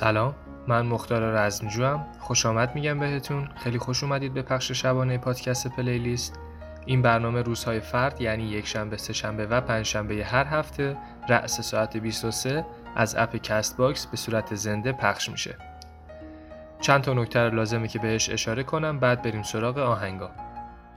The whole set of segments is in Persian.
سلام، من مختار رزمجو هم. خوش آمد میگم بهتون. خیلی خوش اومدید به پخش شبانه پادکست پلیلیست. این برنامه روزهای فرد یعنی یک شنبه، سه شنبه و پنج شنبه هر هفته رأس ساعت 23 از اپ کست باکس به صورت زنده پخش میشه. چند تا نکته لازمه که بهش اشاره کنم، بعد بریم سراغ آهنگا.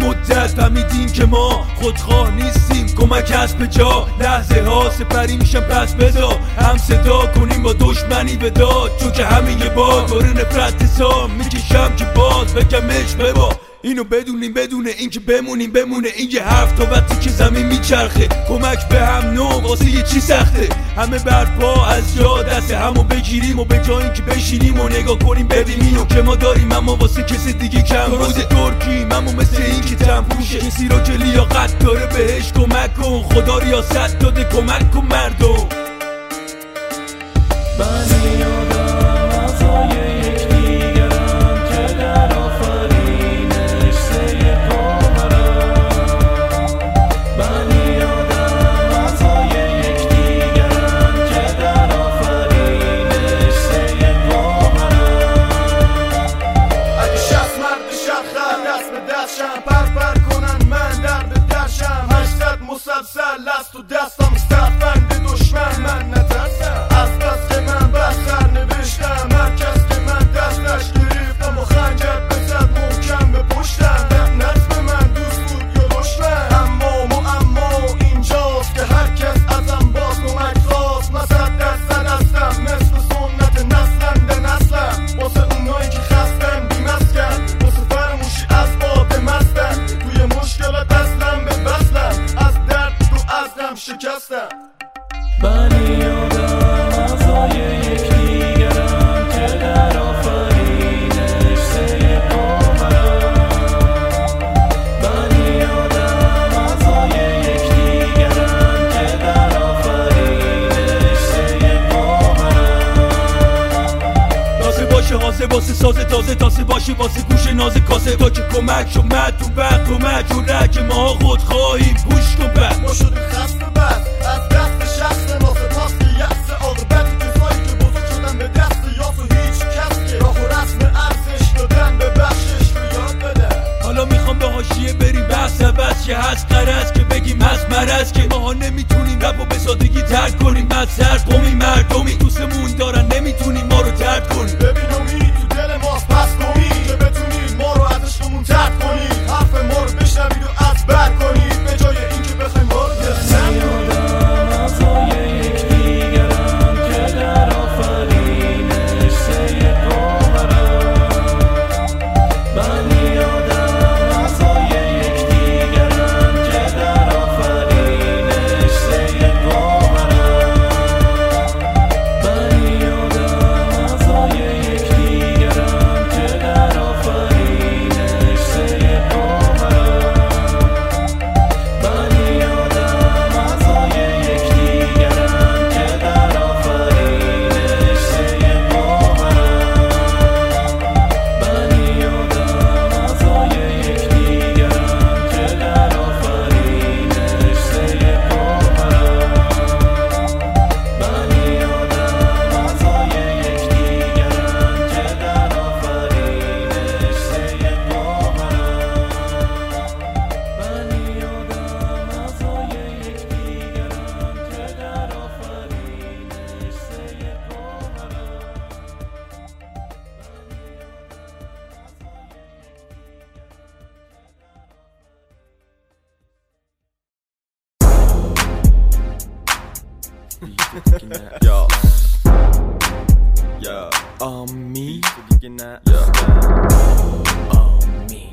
مدت فهمیدیم که ما خودخواه نیستیم، کمک هست به جا لحظه ها سپری میشن، پس بذار هم صدا کنیم با دشمنی بداد، چون که همین یه بار باره نفرت حساب میکشم که باز بگمش ببا اینو بدونیم، بدونه این که بمونه این یه حرف تا وقتی که زمین میچرخه، کمک به هم نو واسه یه چی سخته، همه برپا از جا دست همو بگیریم و به جایی که بشینیم و نگاه کنیم ببینیم اینو که ما داریم، اما واسه کسی دیگه کم روز ترکیم، اما مثل این که تنفوشه کسی را که لیاقت داره بهش کمک کن، خدا ریاست داده کمک کن مردم. واسه گوش ناز کاسه تا که کمک شو مد تو بد کمک و نه که ما خود خواهیم گوش کن بد ما شدیم خست بد از دست شخص ناسه پاست که یست آقابت کسایی که بزرگ شدن به دست یاس و هیچ کس که راه و رسم ارزش دادن به بخشش رو یاد بده. حالا میخوام به حاشیه بریم بس عوض که هست قرض که بگیم از مرض که ماها نمیتونیم رب و به سادگی ترک کنیم، از سر قومی مردمی دوستمون دارن نمیتونیم ما رو ترک کنیم، ببینم این تو دل ماست پس قومی که بتونیم یا یا آمی دیگه نه آمی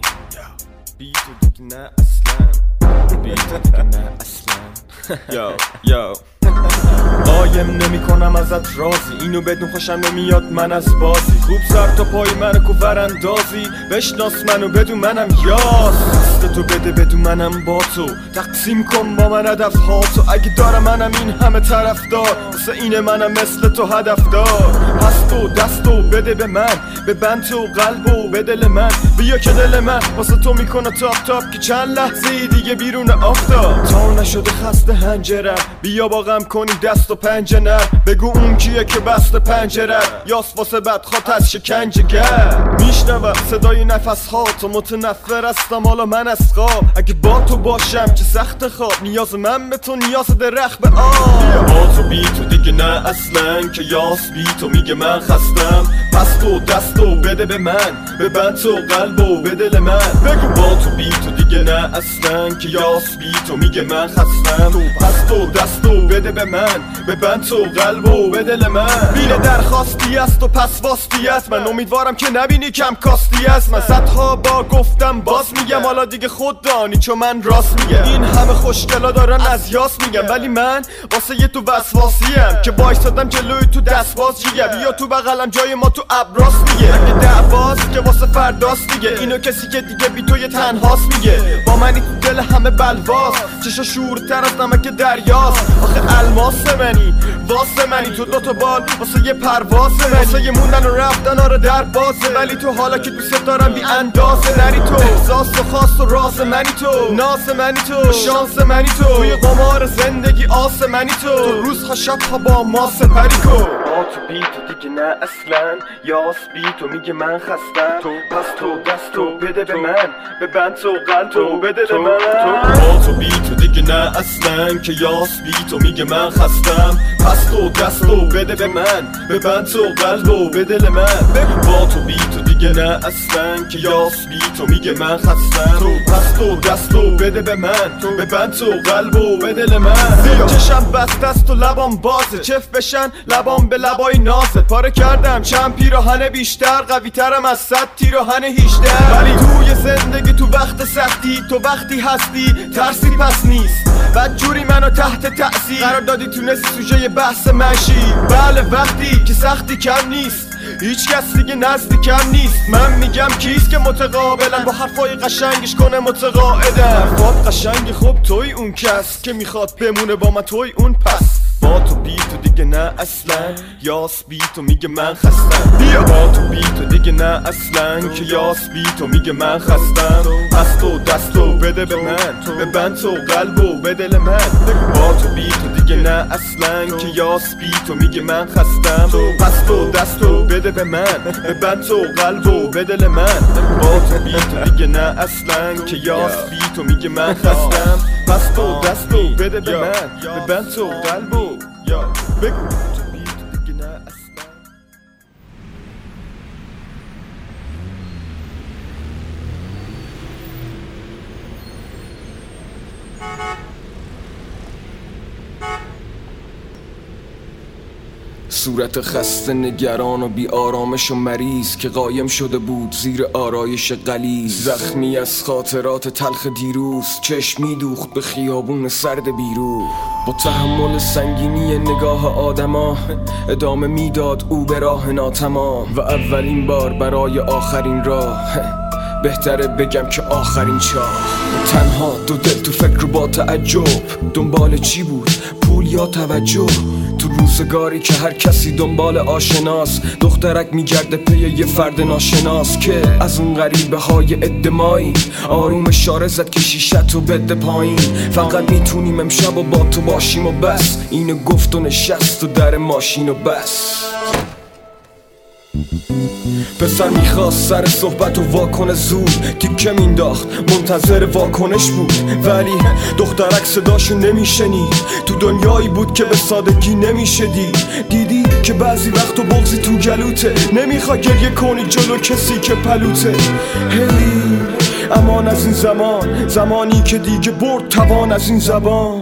بی تو دیگه نه اصلا بی تو دیگه نه اصلا یا یا قایم نمی کنم ازت رازی اینو بدون خوشم نمیاد من از بازی خوب سر تا پای منو کوفر اندازی بشناس منو بدون منم یاس دست تو بده بدون منم با تو تقسیم کن با من هدف ها تو اگه دارم منم این همه طرفدار مثل اینه منم مثل تو هدفدار پس تو دستو بده به من ببند تو قلبو به دل من بیا که دل من واسه تو میکنه تاپ تاپ که چند لحظه دیگه بیرون آفتاب تا نشده خسته هنجرم بیا با غم کنی دست و پنجه نرم بگو اون کیه که بسته پنجره یاس واسه بدخواه از شکنجه گرد میشنوم صدای نفس ها تو متنفر هستم حالا من از خواب اگه با تو باشم که سخت خواب نیاز من به تو نیاز درخت به آب با تو بی تو دیگه نه اصلا که یاس بی تو میگه من خستم پس تو دستو بده به من ببند تو قلبو به دل من بگو با تو بی تو دیگه نه اصلا که یاس بی تو میگه من خستم پس تو دستو بده به من ببند تو قلبو به دل من بینه درخواستی است و پس واسطی است من امیدوارم که نبینی کم کاستی است من صدها با گفتم باز میگم حالا دیگه خود دانی چون من راست میگم این همه خوشگلا دارن از یاس میگم ولی من واسه یه تو وسواسیم که وایسادم جلوی تو دست باز جیگه بیا تو بغلم جای ما تو ابراس دیگه اگه دعواست که واسه فرداست دیگه اینو کسی که دیگه بی تو یه تنهاست میگه با منی تو دل همه بلواس چشا شورتر از نمک دریاست آخه الماس منی واسه منی تو دوتا بال واسه یه پرواز منی واسه یه موندن و رفتن آره در بازه ولی تو حالا که دوست دارم بی اندازه نری تو احساس و خاص و راز منی تو ناز منی تو شانس منی تو توی قمار زندگی آس منی تو روزها شبها با ما سپری کن با تو بی تو دیگه نه اصلا یاس بی تو میگه من خستم پس تو دستو بده به من ببند تو قلبو بده به من با تو بی تو دیگه نه اصلا که یاس بی تو میگه من خستم پس تو دستو بده به من ببند تو قلبو به دل من بگو با تو بی تو دیگه نه اصلا که یاس بی تو میگه من خستم پس تو دستو بده به من ببند تو قلبو به دل من چشم بسته است و لبام بازه چف بشن لبام به لبای نازت پاره کردم چند پیراهن بیشتر قوی ترم از 100 تیراهن 18 ولی توی زندگی تو وقت سختی تو وقتی هستی ترسی پس نیست بدجوری منو تحت تأثیر قرار دادی تونستی سوژه بحث منشی بله وقتی که سختی کم نیست هیچ کس دیگه نزدیکم نیست من میگم کیست که متقابلن با حرفای قشنگش کنه متقاعدم خب قشنگی خب توی اون کس که میخواد بمونه با من توی اون پس با تو بی تو دیگه نه اصلا یاس بی تو میگه من خستم بیا با تو بی تو دیگه نه اصلا که یاس بی تو میگه من خستم پس تو دستو بده به من ببند تو قلبو به دل من با تو بی تو دیگه نه اصلا که یاس بی تو میگه من خستم پس تو دستو بده به من ببند تو قلبو به دل من با تو بی تو دیگه نه اصلا که یاس بی تو میگه من خستم پس تو دستو بده به من ببند تو قلبو صورت خسته نگران و بی آرامش و مریض که قایم شده بود زیر آرایش غلیظ زخمی از خاطرات تلخ دیروز چشمی دوخت به خیابون سرد بیرون با تحمل سنگینی نگاه آدما ادامه میداد او به راه ناتمام و اولین بار برای آخرین راه بهتره بگم که آخرین چاه تنها دو دل تو فکر و با تعجب دنبال چی بود پول یا توجه تو روزگاری که هر کسی دنبال آشناس دخترک میگرده پی یه فرد ناشناس که از اون غریبه های ادمایی آروم اشاره زد که شیشتو بده پایین فقط میتونیم امشب و با تو باشیم و بس اینو گفت و نشست و در ماشین و بس پسر میخواست سر صحبت و واکنه زود تیکه مینداخت منتظر واکنش بود ولی دخترک صداشو نمیشنید تو دنیایی بود که به سادگی نمیشه دیدی که بعضی وقت و بغضی تو گلوته نمیخوای گریه کنی جلو کسی که پلوته هلی امان از این زمان زمانی که دیگه برد توان از این زبان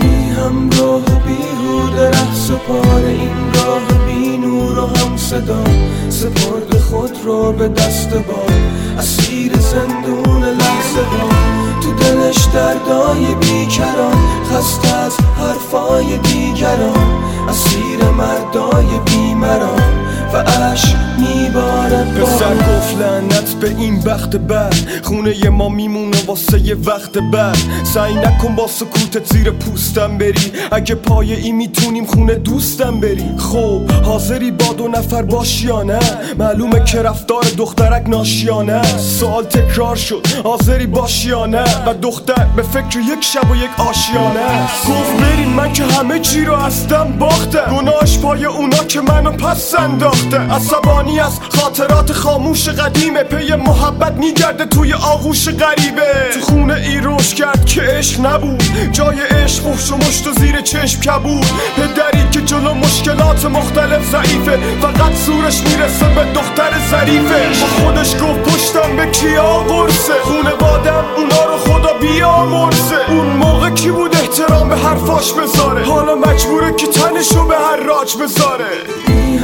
بی همراه و بیهوده بار این راه بی نور و هم صدا سپرد خود را به دست با اسیر زندون لحظه ها تو دلش دردای بیکران خسته از حرفای دیگران اسیر مردای بیمران و عشق میبارد پسر گفت لعنت به این بخت بر خونه ما میمونه واسه یه وقت بر سعی نکن با سکوتت زیر پوستم بری اگه پای این میتونیم خونه دوستم بری خب حاضری با دو نفر باش یا نه معلومه که رفتار دخترک ناشیانه سوال تکرار شد حاضری باش یا نه و دختر به فکر یک شب و یک آشیانه گفت برین من که همه چی رو هستم باختم گناهش پای اونا که منو پس انداختم عصبانی از خاطرات خاموش قدیمه پی محبت میگرده توی آغوش غریبه تو خونه ای روش کرد که عشق نبود جای عشق خوش و مشت و زیر چشم کبود پدری که جلو مشکلات مختلف ضعیفه فقط زورش میرسه به دختر ظریفه خودش گفت پشتم به کیا قرصه خونوادم اونا رو خدا بیامرزه اون موقع کی بود احترام به حرفاش بذاره حالا مجبوره که تنشو به حراج بذاره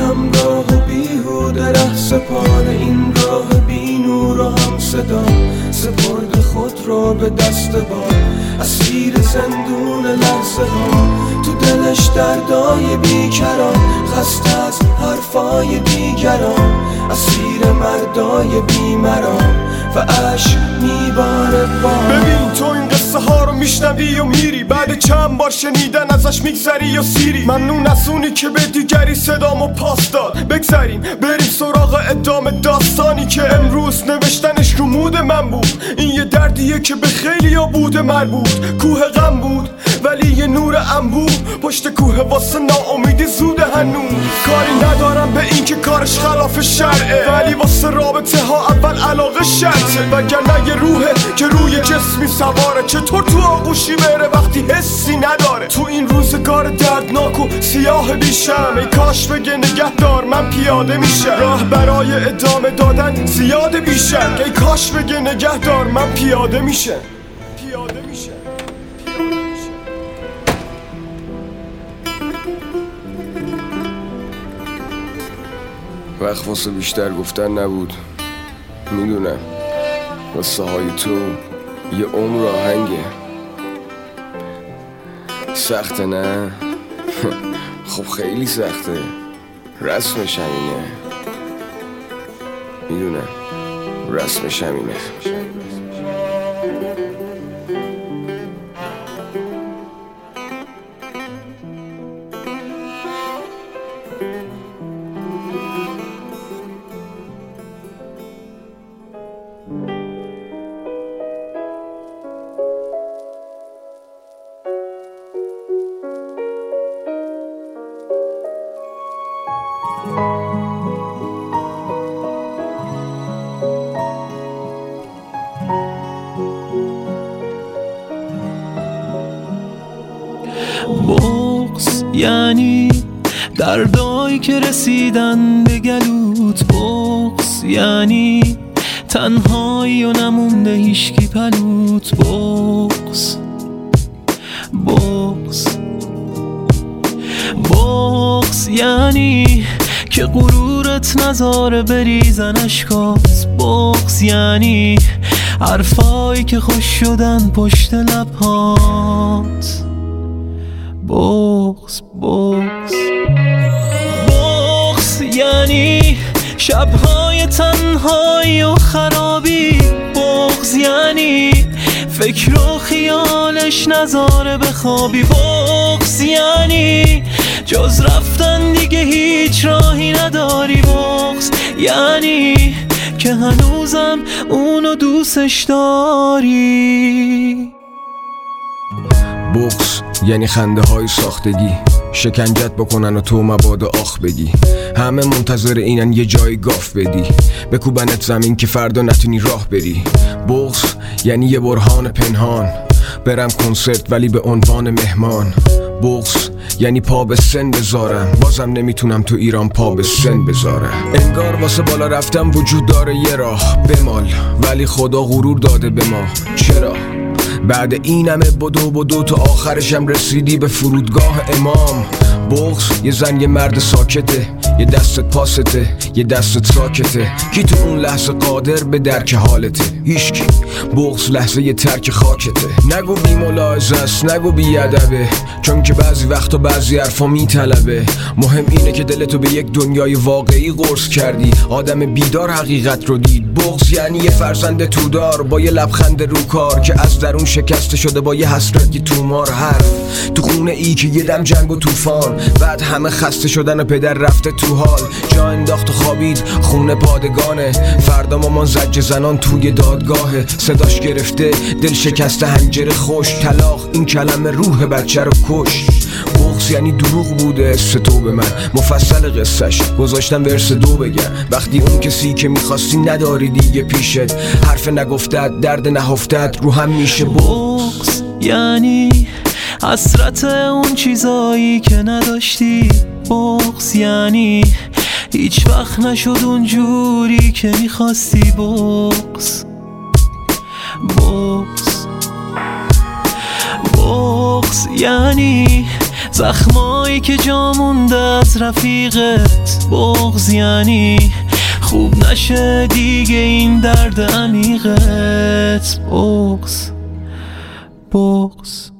همراه و بیهوده ره سپار این راه بی نور و هم صدا سپرد خود را به دست بار اسیر زندون لحظه ها تو دلش دردای بیکران خسته از حرفای دیگران اسیر مردای بیمران و عشق میباره بار ببین تو این قصه ها رو میشنوی و میری بعد چند بار شنیدن ازش میگذری و سیری ممنون از اونی که به دیگری صدامو پاس داد بگذاریم بریم سراغ ادامه داستانی که امروز نوشتنش رو مود من بود این یه دردیه که به خیلی ها بوده مربوط کوه غم بود ولی یه نور انبوه پشت کوه واسه ناامیدی زوده هنوز کاری ندارم به این که کارش خلاف شرعه ولی واسه رابطه ها اول علاقه شرطه وگرنه یه روحه که روی جسمی سواره چطور تو آغوشی بره وقتی حسی نداره تو این روزگار دردناک و سیاه بیشم ای کاش بگه نگهدار من پیاده میشم راه برای ادامه دادن زیاده بیشم ای کاش بگه نگهدار من پیاده میشم وقت واسه بیشتر گفتن نبود میدونم قصه های تو یه عمر آهنگه سخته نه؟ خب خیلی سخته رسمش همینه میدونم رسمش همینه بغض یعنی دردایی که رسیدن به گلوت بغض یعنی تنهایی و نمونده هیشکی پلوت بغض بغض بغض یعنی که غرورت نذاره بریزن اشکات بغض یعنی حرفایی که خوش شدن پشت لبهات بغض بغض بغض یعنی شبهای تنهایی و خرابی بغض یعنی فکر و خیالش نذاره بخوابی بغض یعنی جز رفتن دیگه هیچ راهی نداری بغض یعنی که هنوزم اونو دوستش داری بغض یعنی خنده های ساختگی شکنجت بکنن و تو مبادا آخ بگی همه منتظر اینن یه جای گاف بدی بکوبنت زمین که فردا نتونی راه بری بغض یعنی یه برهان پنهان برم کنسرت ولی به عنوان مهمان بغض یعنی پا به سن بذارم بازم نمیتونم تو ایران پا به سن بذارم انگار واسه بالا رفتم وجود داره یه راه بمال ولی خدا غرور داده به ما چرا؟ بعد این همه بدو تا آخرشم رسیدی به فرودگاه امام. بغض یه زن یه مرد ساکته، یه دستت پاسته یه دستت ساکته. کی تو اون لحظه قادر به درک حالته؟ هیچکی. بغض لحظه یه ترک خاکته. نگو بی ملاحظه است، نگو بی ادبه، چون که بعضی وقتا بعضی حرفا میطلبه. مهم اینه که دلتو به یک دنیای واقعی قرص کردی، آدم بیدار حقیقت رو دید. بغض یعنی یه فرزند تودار با یه لبخند روکار که از درون شکسته شده با یه حسرتی تومار. حرف تو خونه ای که یه دم جنگ و طوفان، بعد همه خسته شدن پدر رفته تو حال، جا انداخت و خوابید خونه پادگانه. فردا مامان زجر زنان توی دادگاهه، صداش گرفته دل شکسته حنجره خوش. طلاق این کلمه روح بچه رو کش. بغض یعنی دروغ بوده است تو به من، مفصل قصهش گذاشتم ورس 2 بگم. وقتی اون کسی که میخواستی نداری دیگه پیشت، حرف نگفتت درد نهفتت رو هم میشه. بغض یعنی حسرت اون چیزایی که نداشتی. بغض یعنی هیچ وقت نشد اونجوری که میخواستی. بغض یعنی زخمایی که جا مونده از رفیقت. بغض یعنی خوب نشه دیگه این درد عمیقت. بغض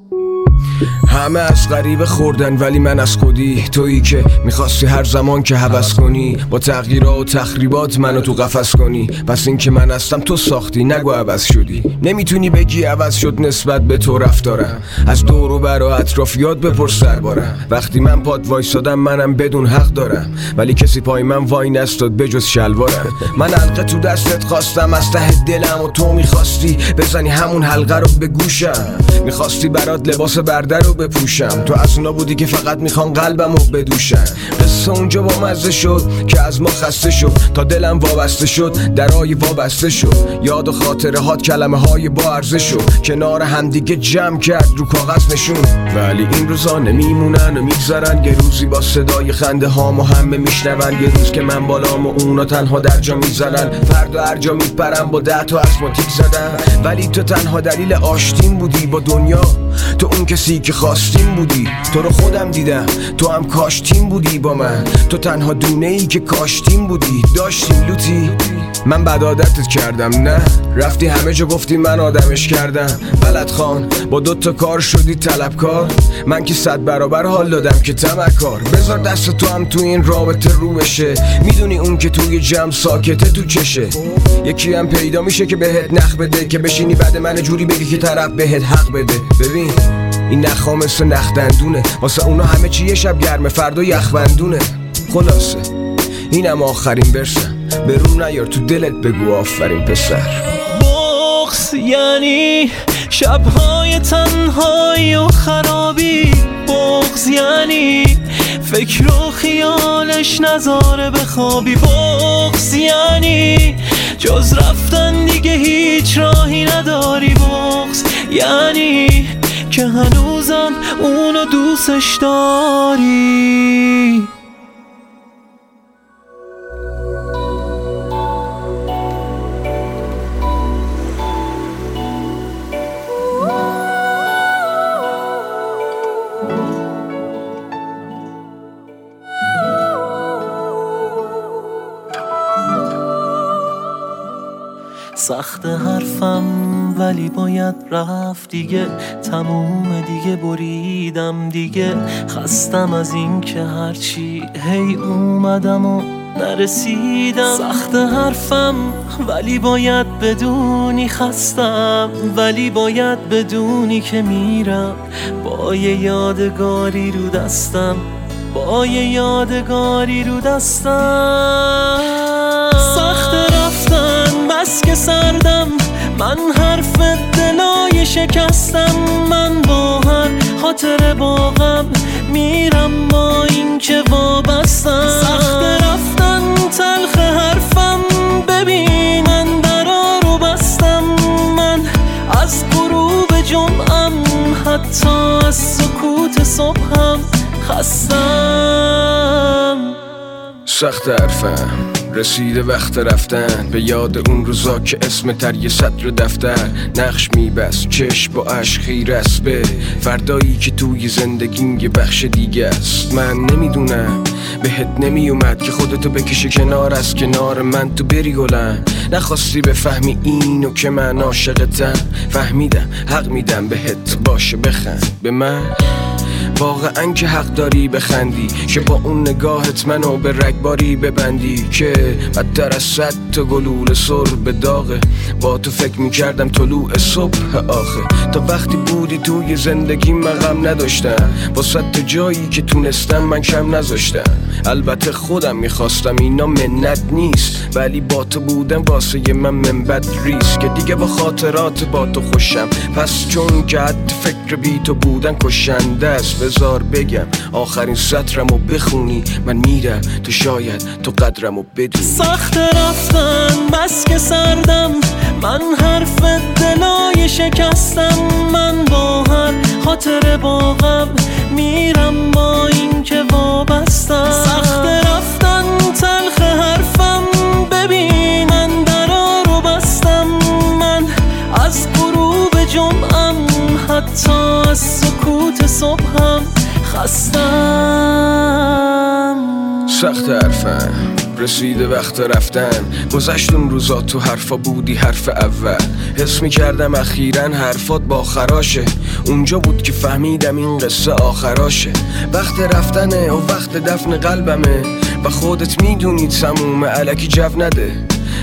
همه از غریبه خوردن ولی من از خودی. تویی که میخواستی هر زمان که هوس کنی، با تغییرها و تخریبات منو تو قفس کنی. پس این که من هستم تو ساختی، نگو عوض شدی. نمیتونی بگی عوض شد نسبت به تو رفتارم. از دور و بر و اطرافیات بپرس دربارم. وقتی من پات وایسادم منم بدون حق دارم، ولی کسی پای من وای نستاد بجز شلوارم. من حلقه تو دستت خواستم از ته دلم، و تو میخواستی بزنی همون حلقه رو به گوشم. میخواستی برات لباس برده رو بپوشم، تو از اونا بودی که فقط میخوان قلبمو بدوشن. قصه اونجا با مزه شد که از ما خسته شد، تا دلم وابسته شد درای وابسته شد. یاد و خاطره هات کلمه های با ارزش شد، کنار همدیگه جمع کرد رو کاغذ نشون. ولی این روزا نمیمونن و میگذرن، یه روزی با صدای خنده هامو همه میشنون. یه روز که من بالام و اونا تنها در جا میزنن، فردا هر جا میپرم با 10 تا اسماتیک زدن. ولی تو تنها دلیل آشتین بودی با دنیا، تو اون کسی که خواستیم بودی. تو رو خودم دیدم، تو هم کاشتیم بودی با من. تو تنها دونه ای که کاشتیم بودی. داشتیم لوتی، من بد عادتت کردم. نه رفتی همه جا گفتی من آدمش کردم. بلد خان با 2 تا کار شدی طلبکار، من که 100 برابر حال دادم که تمکار. بذار دست تو هم تو این رابطه رو بشه، میدونی اون که توی جمع ساکته تو چشه. یکی هم پیدا میشه که بهت نخ بده، که بشینی بعد من جوری بگی که طرف بهت حق بده. ببین این نخا مثل نخ دندونه، واسه اونا همه چی یه شب گرمه فردا یخبندونه. خلاصه اینم آخرین برسم، به روم نیار تو دلت بگو آفرین پسر. بغض یعنی شبهای تنهایی و خرابی. بغض یعنی فکر و خیالش نذاره بخوابی. بغض یعنی جز رفتن دیگه هیچ راهی نداری. بغض یعنی که هنوزم اونو دوستش داری. سخت حرفم ولی باید رفت دیگه، تموم دیگه، بریدم دیگه. خستم از این که هرچی هی اومدم و نرسیدم. سخت حرفم ولی باید بدونی، خستم ولی باید بدونی که میرم با یه یادگاری رو دستم، با یه یادگاری رو دستم. سخت بس که سردم، من حرف دلای شکستم. من با هر خاطر باغم میرم با این که وابستم. سخت رفتن تلخ حرفم، ببین من درا رو بستم. من از غروب جمعم، حتی از سکوت صبحم خستم. سخت حرفم رسیده وقت رفتن، به یاد اون روزا که اسم تریه سطر دفتر نقش میبست، چشم با عشق خیره است به فردایی که توی زندگیم یه بخش دیگه است. من نمیدونم بهت نمیومد که خودتو بکشه کنار از کنار من، تو بری گلم نخواستی بفهمی اینو که من عاشقتم. فهمیدم حق میدم بهت، باشه بخند به من، واقعا که حق داری بخندی که با اون نگاهت منو به رگباری ببندی که بدتر از صد تا گلوله سر به داغه. با تو فکر میکردم طلوع صبح آخه، تا وقتی بودی توی زندگی من غم نداشتم، با صد تا جایی که تونستم من کم نذاشتم. البته خودم میخواستم، اینا منت نیست، ولی با تو بودم واسه من منبت ریس که دیگه با خاطرات با تو خوشم، پس چون که حتی فکر بی تو بودن کشنده است. بذار بگم آخرین سطرمو بخونی، من میرم تو شاید تو قدرمو بدونی. سخت رفتن مسک سردم، من حرف دلای شکستم، من با هر خاطر با غم میرم با این که وابستم. سخت رفتن تلخ حرفم، ببین من درا رو بستم، من از غروب جمعم حتی از سکوت صبحم خستم. سخت حرفم رسیده وقت رفتن، گذشت اون روزا تو حرفا بودی حرف اول، حس میکردم اخیرن حرفات با خراشه، اونجا بود که فهمیدم این قصه آخراشه. وقت رفتنه و وقت دفن قلبمه و خودت میدونید سمومه، الکی جو نده،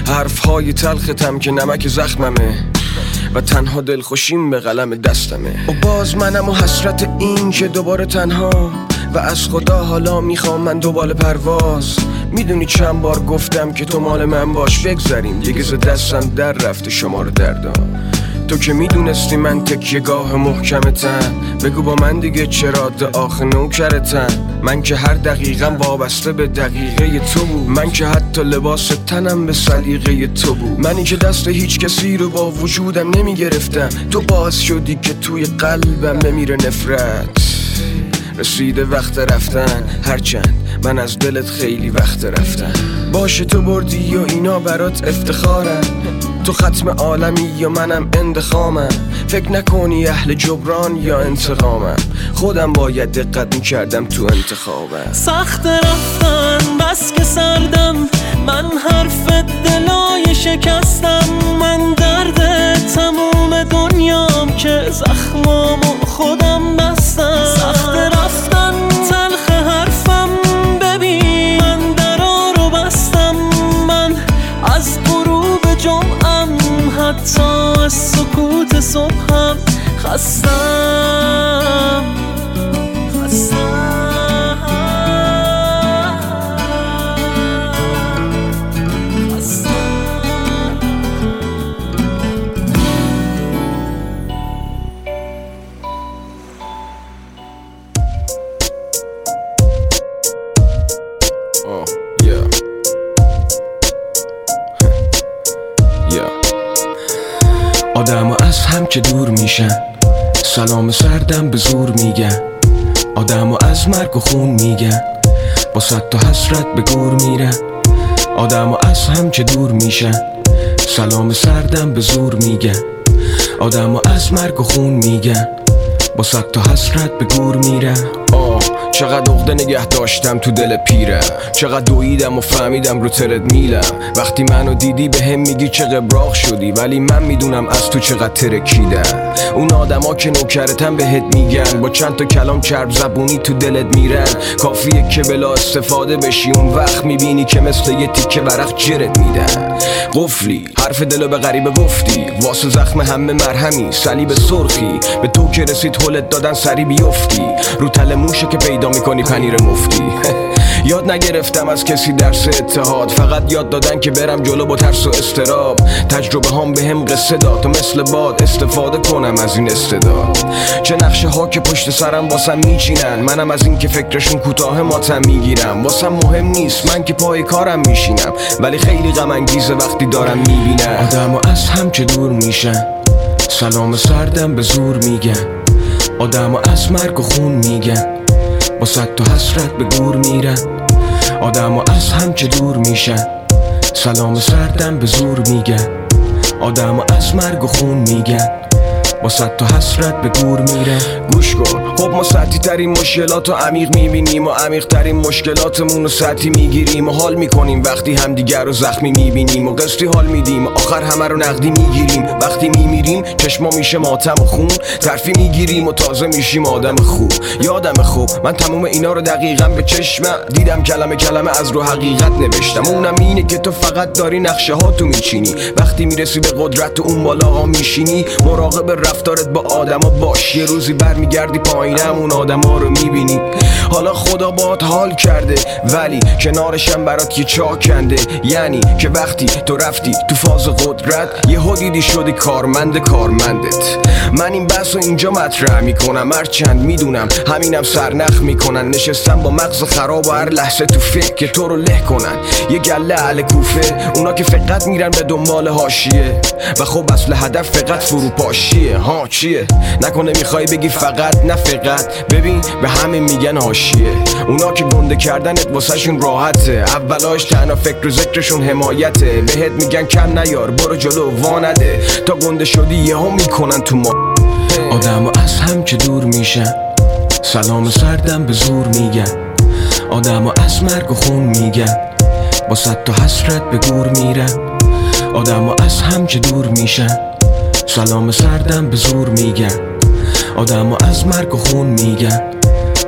حرفهای تلختم که نمک زخممه و تنها دلخوشیم به قلم دستمه. و باز منم و حسرت این که دوباره تنها و از خدا حالا میخوام من دوباره پرواز. میدونی چند بار گفتم که تو مال من باش، بگذاریم دیگه ز دستم در رفته شما رو دردان، تو که میدونستی من تکیه گاه محکمتم، بگو با من دیگه چرا آخه نوکرتم. من که هر دقیقم وابسته به دقیقه تو بود، من که حتی لباس تنم به سلیقه تو بود، منی که دست هیچ کسی رو با وجودم نمیگرفتم، تو باز شدی که توی قلبم بمیره نفرت. رسیده وقت رفتن، هرچند من از دلت خیلی وقت رفتم. باشه تو بردی و اینا برات افتخارم، تو ختم عالمی یا منم اندخامم، فکر نکنی اهل جبران یا انتقامم، خودم باید دقت میکردم تو انتخابم. سخت رفتن بس که سردم، من حرف دلای شکستم، من درد تموم دنیام که زخمام و خودم بستم. سخت رفتن تلخ حرفم، ببین من درا رو بستم، من از غروب جمعم حتی از سکوت صبحم خستم. آدم از هم که دور میشن، سلام سردم به زور میگن، آدم از مرگ و خون میگن، با صد تا حسرت به گور میرن. آدم از هم که دور میشن، سلام سردم به زور میگن، آدم از مرگ و خون میگن، با صد تا حسرت به گور میرن. چقدر عقده نگه داشتم تو دل پیرم، چقدر دویدم و فهمیدم رو ترد میلم. وقتی منو دیدی به هم میگی چه قبراق شدی، ولی من میدونم از تو چقدر ترکیدم. اون آدما که نوکرتم بهت میگن، با چند تا کلام چرب زبونی تو دلت میرن، کافیه که بلا استفاده بشی، اون وقت میبینی که مثل یه تیکه ورق جرت میدن. قفلی حرف دلو به غریبه گفتی، واسه زخم همه مرهمی صلیب سرخی، به تو که رسید هولت دادن سری بیفتی، رو تله موشه که پیدا میکنی پنیر مفتی. یاد نگرفتم از کسی درس اتحاد، فقط یاد دادن که برم جلو با ترس و استراب. تجربه هم به هم قصه داد تو مثل باد، استفاده کنم از این استعداد. چه نقشه ها که پشت سرم واسم میچینن، منم از این که فکرشون کوتاه ماتم میگیرم. واسم مهم نیست من که پای کارم میشینم، ولی خیلی غم انگیزه وقتی دارم میبینم. آدم از هم که دور میشن، سلام سردم به زور میگن، آدم از مرگ و خون میگن، با صد تا حسرت به گور میرن. آدم ها از هم که دور میشن، سلام سردم به زور میگن. آدم ها از مرگ و خون میگن، با صد تا حسرت به گور میره. گوش کن، خب ما سطحی ترین مشکلات رو عمیق میبینیم و عمیق ترین مشکلاتمون رو سطحی میگیریم و حال میکنیم وقتی همدیگر رو زخمی میبینیم و قسطی حال میدیم، آخر همه رو نقدی میگیریم. وقتی میمیریم چشما میشه ماتم و خون، ترفی میگیریم و تازه میشیم آدم خوب. یادم خوب من تموم اینا رو دقیقاً به چشم دیدم، کلمه کلمه از رو حقیقت نوشتم. اونم اینه که تو فقط داری نقشه هاتو میچینی، وقتی میرسی به قدرت و اون بالاها میشینی. مراقب رفتارت با آدما باش، یه روزی برمیگردی پایینم اون آدما رو میبینی. حالا خدا باهات حال کرده ولی کنارشم برات یه چاک کنده، یعنی که وقتی تو رفتی تو فاز قدرت یهو دیدی شدی کارمندت. من این بحثو اینجا مطرح میکنم، هرچند میدونم همینم سرنخ میکنن. نشستم با مغز خراب و هر لحظه تو فکر که تو رو له کنن، یه گله اهل کوفه، اونا که فقط میرن به دنبال حاشیه و خب اصل هدف فقط فروپاشیه. ها چیه؟ نکنه میخوای بگی فقط؟ نه فقط، ببین به همه میگن حاشیه. اونا که گنده کردنت واسهشون راحته، اولاش تنها فکر و ذکرشون حمایته. بهت میگن کم نیار، برو جلو وانده، تا گنده شدی یهو میکنن تو ما. آدم ها از هم که دور میشن، سلام سردم به زور میگن. آدم ها از مرگ و خون میگن، با صد تا حسرت به گور میرن. آدم ها از هم که دور میشن، سلام سردم به زور میگن. آدم ها از مرگ و خون میگن،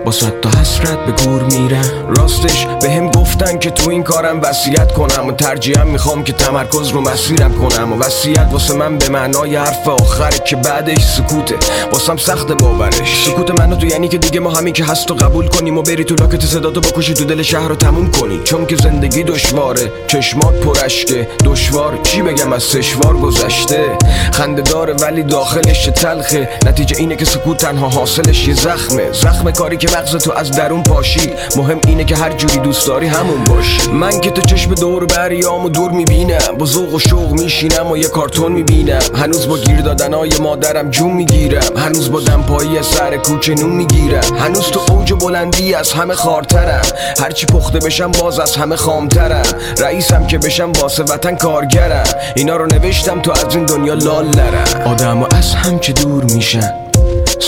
با صد تا حسرت به گور میرم. راستش به هم گفتن که تو این کارم وصیت کنم و ترجیحاً میخوام که تمرکز رو مسیرم کنم و وصیت واسه من به معنای حرف آخره که بعدش سکوته، واسم سخت باورش. سکوت من و تو یعنی که دیگه ما همین که هست و قبول کنیم و بری تو لاکت صداتو بکشی تو دل شهر رو تموم کنی، چون که زندگی دشواره، چشمات پر اشکه. دشوار چی بگم، از سشوار گذشته، خنده داره ولی داخلش تلخه. نتیجه اینه که سکوت تنها حاصلش یه زخمه، زخم کاری که مغز تو از درون پاشی. مهم اینه که هر جوری دوست داری همون باشی. من که تو چشم دور بریامو دور میبینم، با ذوق و شوق میشینم و یه کارتون میبینم. هنوز با گیر دادنای مادرم جون میگیرم، هنوز با دمپایی سر کوچه نون میگیرم. هنوز تو اوج بلندی از همه خارترم، هرچی پخته بشم باز از همه خامترم. رئیسم که بشم واسه وطن کارگرم، اینا رو نوشتم تو از این دنیا لال نرم. آدما از هم که دور میشن،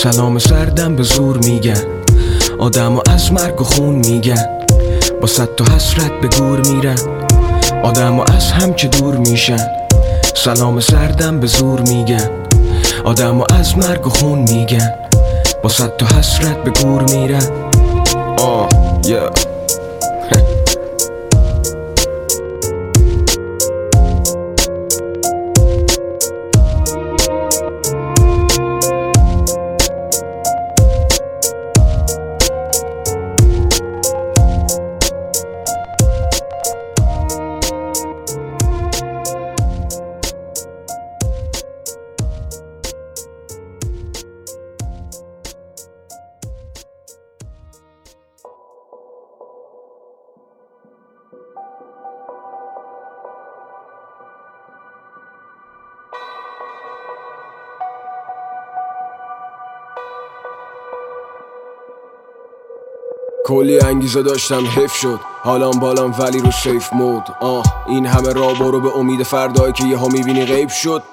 سلام سردم به زور میگن. آدم ها از مرگ و خون میگن، با صد تا حسرت به گور میرن. آدم ها از هم که دور میشن، سلام سردم به زور میگن. آدم ها از مرگ و خون میگن، با صد تا حسرت به گور میرن. کلی انگیزه داشتم حیف شد، حالم بالام ولی رو سیف مود. این همه راه برو به امید فردایی که یهو میبینی غیب شد.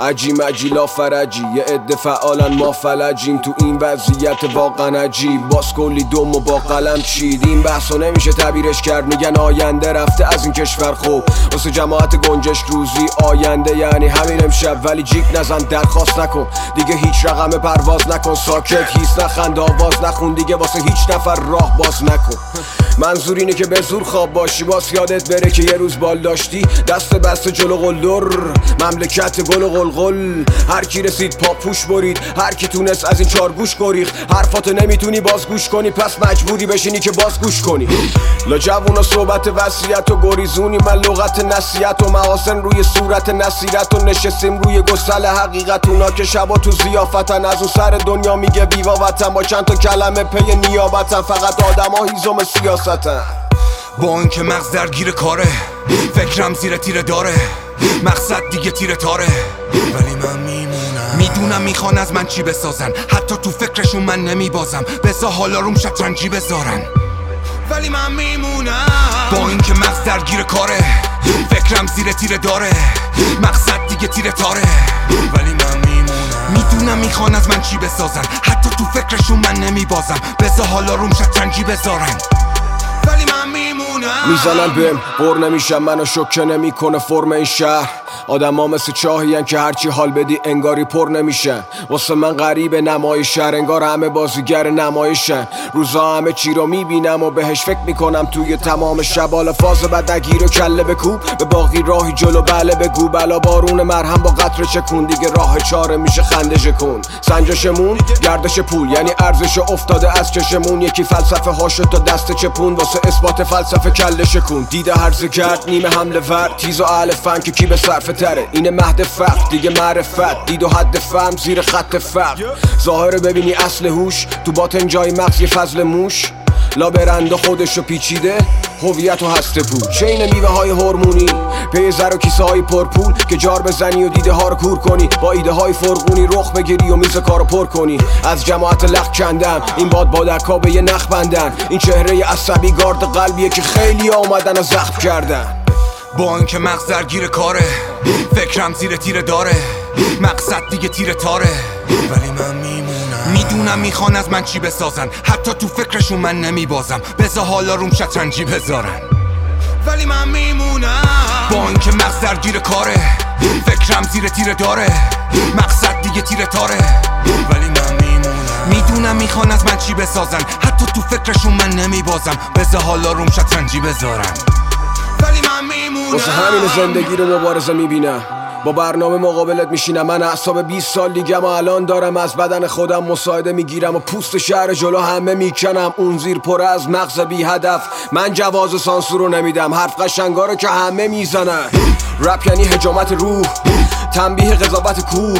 عجی مجی لا فرجی، یه عده فعالن ما فلجیم تو این وضعیت واقعا عجیب. باز کلی دم و با قلم چید، این بحثو نمیشه تعبیرش کرد. میگن آینده رفته از این کشور، خوب واسه جماعت گنجش روزی آینده یعنی همین امشب. ولی جیک نزن، درخواست نکن دیگه، هیچ رقم پرواز نکن، ساکت هیس نخند، آواز نخون دیگه، واسه هیچ نفر راه باز نکن. منظور اینه که به زور خواب باشی، باز یادت بره که یه روز بال داشتی دست بسته جلو قلدر مملکت گل و قلقل. هر کی رسید پاپوش برید، هر کی تونست از این چارگوش گریخت. حرفاتو نمیتونی باز گوش کنی، پس مجبوری بشینی که باز گوش کنی. لاجوونا صحبت وصیت و گریزونی، من لغت نصیحت و محاسن روی صورت نصیرت و نشستیم روی گسل حقیقت. اونا که شبا تو ضیافتن، از اون سر دنیا میگه بیوا وطن، با چند تا کلمه پی نیابتن. فقط آدما هیزم سیاستن، با اینکه مغز درگیر کاره، فکرم زیر تیره داره، مقصد دیگه تیره تاره. ولی من میمونم، میدونم میخوان از من چی بسازن، حتی تو فکرشون من نمیبازم. بزا حالا روم شطرنجی بذارن، ولی من میمونم با این که مغز درگیر کاره، فکرم زیر تیره داره، مقصد دیگه تیره تاره، ولی من میمونم. میدونم میخوان از من چی بسازن، حتی تو فکرشون من نمیبازم. بذار حالا روم شطرنجی بذارن، ولی من میمونم. میزنن بهم بر نمیشم، منو شوکه نمیکنه فرم این شهر. آدما مثل چاهیان که هرچی حال بدی انگاری پر نمیشن. واسه من غریب نمایش، انگار همه بازیگر نمایشن. روزا همه چی رو میبینم و بهش فکر میکنم توی تمام شبال فاز بدگی رو کله بکوب به باقی راهی جلو بله بگو. بلا بارون مرهم با قطره چکون، دیگه راه چاره میشه خندش کن. سنجشمون گردش پول یعنی ارزش افتاده از چشمون. یکی فلسفه هاشو تا دست چپون واسه اثبات فلسفه کله شکون. دیده هرز گرد نیمه حمله ور، تیز و اهل فن که کی به صرفه تره. اینه مهد فقر دیگه معرفت، دید و حد فهم زیر خط فقر. ظاهر ببینی اصل هوش، تو باطن جای مغز یه فضل موش. لابرند خودشو پیچیده هویت و هسته پول. چین میوه های هورمونی پی زر و کیسه های پرپول که جار بزنی و دیده ها رو کور کنی. با ایده های فرغونی رخ بگیری و میز کارو پر کنی. از جماعت لخ کندم این باد بادکا به یه نخ بندن. این چهره عصبی گارد قلبیه که خیلی اومدن و زخم کردن. با اینکه مغز درگیر کاره، فکرم زیر تیره داره، مقصد دیگه تیره تاره، ولی من میمونم. میدونم میخوان از من چی بسازن، حتی تو فکرشون من نمیبازم. بذار حالا روم شطرنجی بذارن، ولی من میمونم. با اینکه مغز درگیر کاره، فکرم زیر تیره داره، مقصد دیگه تیره تاره، ولی من میمونم. میدونم میخوان از من چی بسازن، حتی تو فکرشون من نمیبازم. بذار حالا روم شطرنجی بذارن، ولی من میمونم. واسه همین زندگی رو مبارزه میبینم، با برنامه مقابلت میشینم. من اعصاب 20 سال دیگم و الان دارم از بدن خودم مساعده میگیرم و پوست شهر جلو همه میکنم. اون زیر پر از مغز بی هدف، من جواز سانسور رو نمیدم. حرف قشنگا رو که همه میزنن. رپ یعنی هجامت روح، تنبیه قضاوت کور،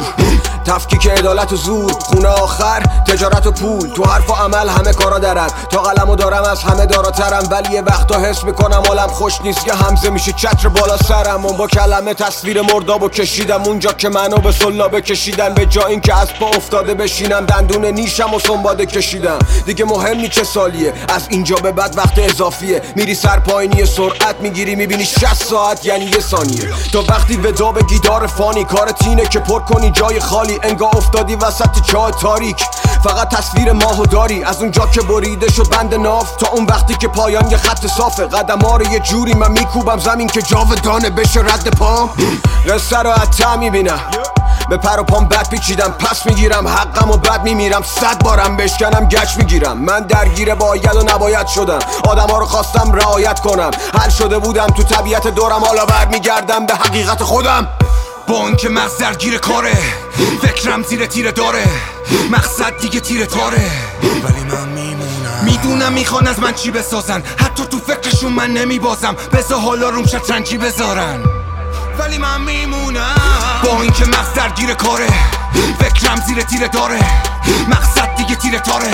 تفکیک عدالت و زور. خونه آخر تجارت و پول، تو حرف و عمل همه کارا درن. تا قلمو دارم از همه داراترم، ولی یه وقتا حس میکنم حالم خوش نیست. یه همزه میشه چتر بالا سرم و با کلمه تصویر مردابو کشیدم اونجا که منو به سلابه کشیدن. به جای اینکه از پا افتاده بشینم، دندون نیشم و سنباده کشیدم. دیگه مهم نیست چه سالیه، از اینجا به بعد وقت اضافیه. میری سر پایینی سرعت میگیری، میبینی 60 ساعت یعنی یه ثانیه. تا وقتی ودا به گیتار فانی، کار تینه که پر کنی جای خالی. انگار افتادی وسط چاه تاریک، فقط تصویر ماهو داری. از اونجا که بریده شد بند ناف، تا اون وقتی که پایان یه خط صافه. قدم‌ها رو یه جوری من میکوبم زمین که جاودانه بشه رد پام. قصه رو عطا میبینم، به پر و پام بد پیچیدم. پس میگیرم حقم و بد میمیرم. 100 بارم بشکنم گچ میگیرم. من درگیر باید و نباید شدم، آدما رو خواستم رعایت کنم. حل شده بودم تو طبیعت دورم، حالا برمیگردم به حقیقت خودم. با اینکه مغز درگیر کاره، فکرم زیر تیره داره، مقصد دیگه تیره تاره، ولی من میمونم. میدونم میخوان از من چی بسازن، حتی تو فکرشون من نمیبازم. بذار حالا روم شطرنجی بذارن، ولی من میمونم. با اینکه مغز درگیر کاره، فکرم زیر تیره داره، مقصد دیگه تیره تاره،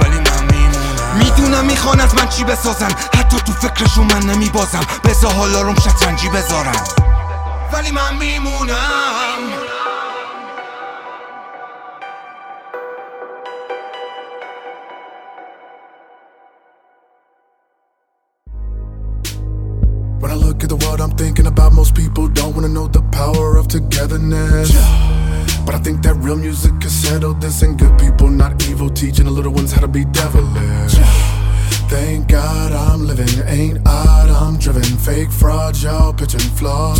ولی من میمونم. میدونم میخوان از من چی بسازن، حتی تو فکرشون من نمیبازم. بذار حالا روم شطرنجی بذارن، ولی من میمونم. When I look at the world, I'm thinking about most people don't wanna know the power of togetherness. But I think that real music can settle this, and good people, not evil, teaching the little ones how to be devilish. Thank God I'm living, ain't odd, I'm driven. Fake fraud, y'all pitching flaws.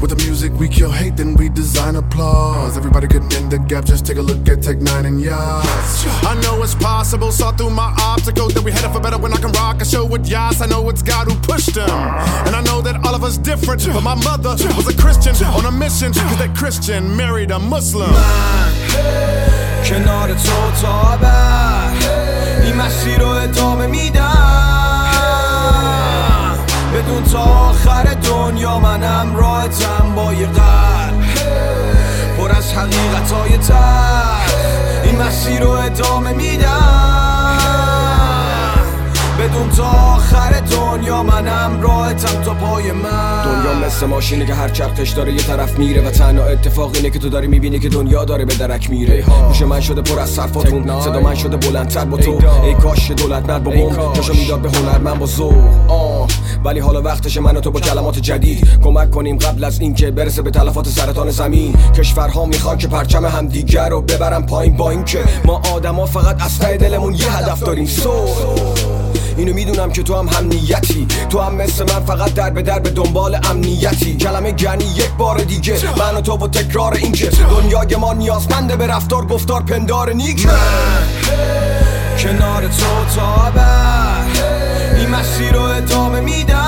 With the music we kill hate, then we design applause. Everybody getting in the gap, just take a look at Tech N9ne and Yas. I know it's possible, saw through my obstacles that we headed for better when I can rock a show with Yas. I know it's God who pushed them, and I know that all of us different. But my mother was a Christian on a mission, cause that Christian married a Muslim. کنار تو تا به این مسیر رو ادامه میدم، بدون تا آخر دنیا من همراهتم با یه قلب پر از حقیقتهای تلخ. این مسیر رو ادامه میدم، بدون تا آخر دنیا من همراهتم تا پای من. من مثل ماشینه که هر چرخش داره یه طرف میره و تنها اتفاق اینه که تو داری میبینی که دنیا داره به درک میره. گوش من شده پر از صرفاتون، صدا من شده بلندتر با تو. ای کاش دولت نرد با بم جاشو میداد به هنرمند با ذوق. ولی حالا وقتشه من و تو با کلمات جدید کمک کنیم قبل از اینکه برسه به تلفات سرطان زمین. کشورها میخوان که پرچم همدیگر رو ببرن پایین، با اینکه ما آدما فقط از ته دلمون یه هدف داریم. اینو میدونم که تو هم نیتی، تو هم مثل من فقط در به در به دنبال امنیتی. کلمه گنی یک بار دیگه من و تو با تکرار این که دنیای ما نیازمنده به رفتار گفتار پندار نیک. کنار تو تا این مسیر رو ادامه میدم،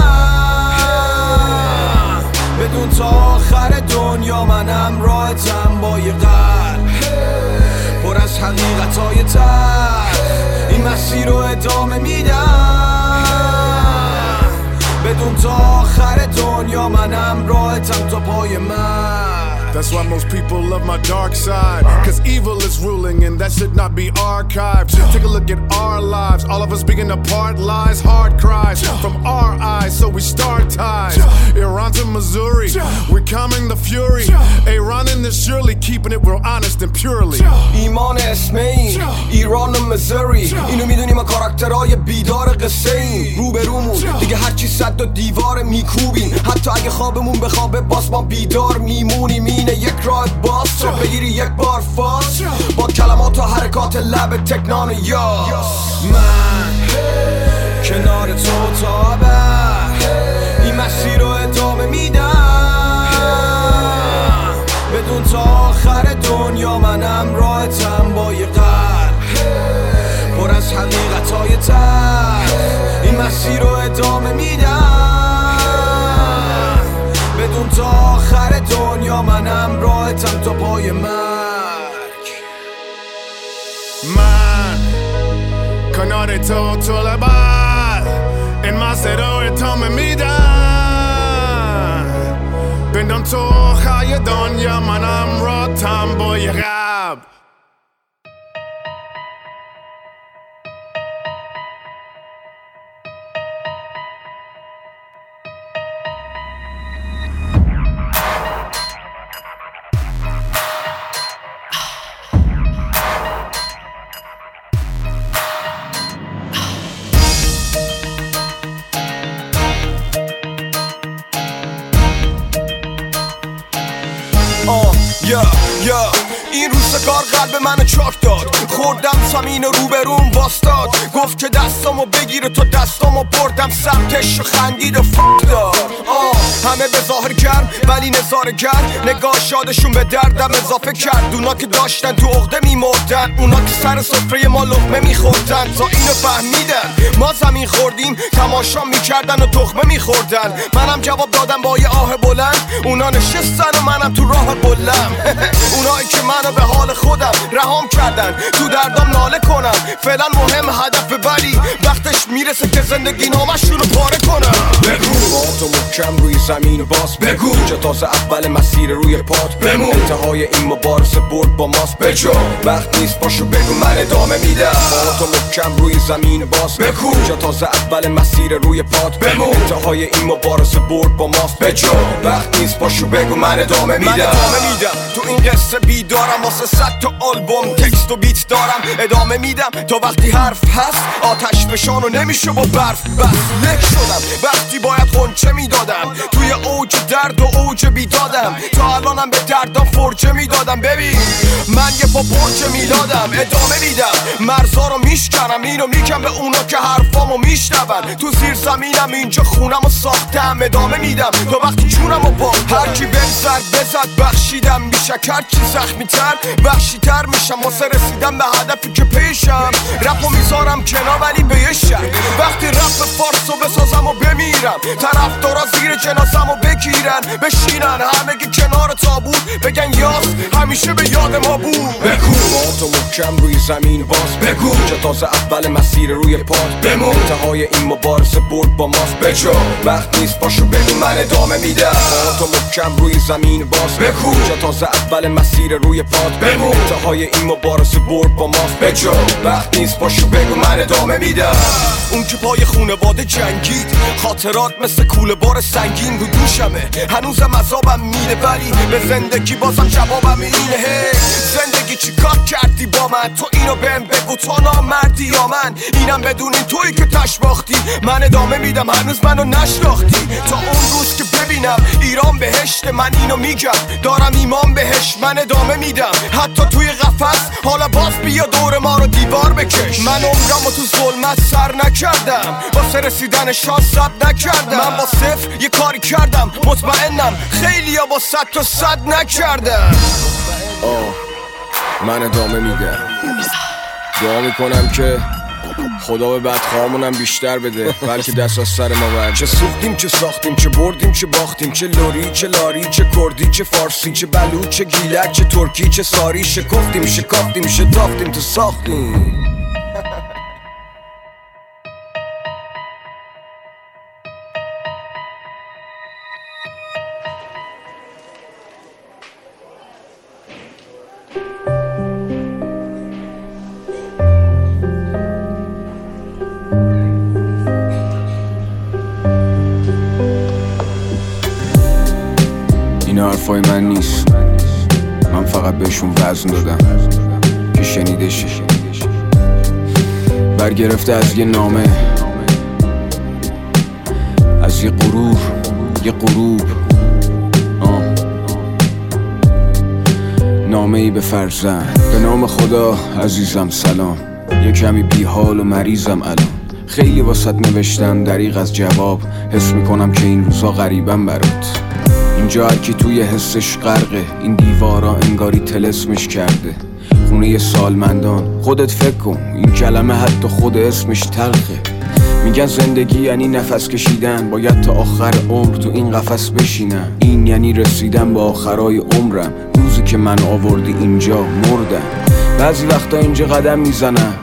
بدون تا آخر دنیا منم راحتم با یه قلب پر از حقیقتهای تلخ. این مسیر رو ادامه میدم، بدون تا آخر دنیا منم راحتم تا پای من. That's why most people love my dark side, cause evil is ruling and that should not be archived. Take a look at our lives, all of us being apart, lies, hard cries from our eyes, so we start ties. Iran to Missouri, we're calming the fury. Iran in this surely, keeping it real honest and purely. Iman Esmain, Iran to Missouri. اینو میدونیم کاراکترهای بیدار قصه ایم. روبرومون دیگه هرچی صد و دیوار میکوبیم، حتی اگه خوابمون بخوابه باز ما بیدار میمونیم. یک راه باز رو بگیری یک بار فاز با کلمات و حرکات لب تک نان و یاس. من کنار تو تا به این مسیر رو ادامه میدم، بدون تا آخر دنیا منم راحتم با یه قلب پر از حقیقتهای تلخ. این مسیر رو ادامه میدم، بدون تا آخر دنیا منم راحتم تا پای مرگ. من کنار تو طول بعد این مسیر رو ادامه میدم، بدون تو آخر دنیا منم راحتم با یه قلب. این روزگار قلب منو چاک داد، خوردم زمین و روبروم واستاد، گفت که دستامو بگیره تو دستامو بردم سمتش و خندید و فک داد. همه به ظاهر گرم ولی نظاره گرم، نگاه شادشون به دردم اضافه کرد. اونا که داشتن تو عقده میمردن، اونا که سر سفره ما لقمه میخوردن. تا اینو فهمیدن ما زمین خوردیم، تماشا میکردن و تخمه میخوردن. منم جواب دادم با یه آه بلند، اونا نشستن و منم تو راه بلم. اونایی که منو به حال خودم رهام کردن، تو دردام ناله کنم فعلا مهم هدف، ولی وقتش میرسه که زندگی نامشون رو پاره کنم. بگو پاتو محکم روی زمین باز، بگو اینجا تازه اول مسیر روی پات بمون، انتهای این مبارزه برد با ماست بجو، وقت نیست باشو بگو من ادامه میدم. پاتو محکم روی زمین باز، بگو اینجا تازه اول مسیر روی پات بمون، انتهای این مبارزه برد با ماست بجو، وقت نیست باشو بگو من ادامه میدم. تو این قصه بیدارم، واسه 100 تا آلبوم تکست و بیت دارم، ادامه میدم تا وقتی حرف هست. آتش فشانو نمیشه با برف بس، لک شدم وقتی باید خونچه میدادم، توی اوج درد و اوج بیدادم، تا الانم به دردام فرچه میدادم. ببین من یه پا برچه میدادم، ادامه میدم مرزا رو میشکنم، اینو میگم به اونا که حرفامو میشنون، تو زیر زمینم اینجا خونمو ساختم، ادامه میدم تا وقتی جونمو باختم. هر کی بزد بزد بخشیدم، میشه هر چی زخمی تر وحشی تر میشم، واسه رسیدم به هدفی که پیشم. رپو میذارم کنار ولی به یه شرط، وقتی رپ فارسو بسازم و بمیرم، طرفدارا زیر جنازمو بگیرن بشینن همه که کنار تابوت بگن یاس همیشه به یاد ما بود. بگو پاتو محکم روی زمین باز، بگو اینجا تازه اول مسیر روی پات بمون، انتهای این مبارزه برد با ماست بجو، وقت نیست باشو بگو من ادامه میدم. پاتو محکم روی زمین باز، بگو اینجا تازه اول مسیر روی پات بمون، انتهای این مبارزه برد با ماست بجو، وقت نیست باشو بگو من ادامه میدم. اون که پای خونواده جنگید، خاطرات مثل کوله بار سنگین رو دوشم، یادمه هنوزم عذابم میره ولی به زندگی بازم جوابم اینه. زندگی چیکار کردی با من؟ تو اینو بهم بگو تو نامردی یا من؟ اینم بدون این تویی که تشباختی من ادامه میدم هنوز منو نشناختی. تا اون روز که ببینم ایران بهشت من اینو میگم دارم ایمان بهش من ادامه میدم حتی توی قفس. حالا باز بیا دور ما رو دیوار بکش. من عمرمو تو ظلمت سر نکردم واسه رسیدن شانس صد نکردم. من با صفر یه کاری کردم مطمئنم خیلیا با صد تا صد نکردم. من ادامه میدم دعا میکنم که خدا به بدخواهامونم بیشتر بده بلکه دست از سر ما برده. چه سوختیم چه ساختیم چه بردیم چه باختیم چه لوری چه لاری چه کردی چه فارسی چه بلوچ چه گیلک چه ترکی چه ساری. شکفتیم شکافتیم شتافتیم تو ساختیم. حرفای من نیست، من فقط بهشون وزن دادم که شنیده شه. برگرفته از یه نامه، از یه غرور، یه غروب. نامه ای به فرزند. به نام خدا عزیزم سلام، یه کمی بی حال و مریضم الان. خیلی واسط نوشتم دریغ از جواب، حس میکنم که این روزا غریبم برات. اینجا هرکی توی حسش غرقه، این دیوارا انگاری طلسمش کرده. خونه سالمندان، خودت فکر کن این کلمه حتی خود اسمش تلخه. میگن زندگی یعنی نفس کشیدن، باید تا آخر عمر تو این قفس بشینم. این یعنی رسیدن به آخرای عمرم، روزی که من آوردی اینجا مردم. بعضی وقتا اینجا قدم میزنم،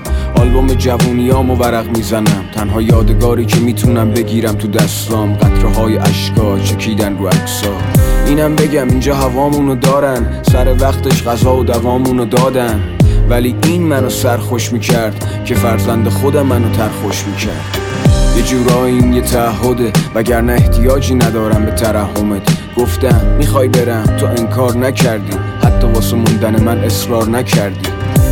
آلبوم جوونیامو ورق میزنم. تنها یادگاری که میتونم بگیرم تو دستام قطره های اشکا چکیدن رو عکسا. اینم بگم اینجا هوامونو دارن، سر وقتش غذا و دوامونو دادن. ولی این منو سرخوش میکرد که فرزند خودم منو ترخوش میکرد. یه جورایی این یه تعهده وگرنه احتیاجی ندارم به ترحمت. گفتم میخوای برم تو انکار نکردی، حتی واسه موندن من اصرار نکردی.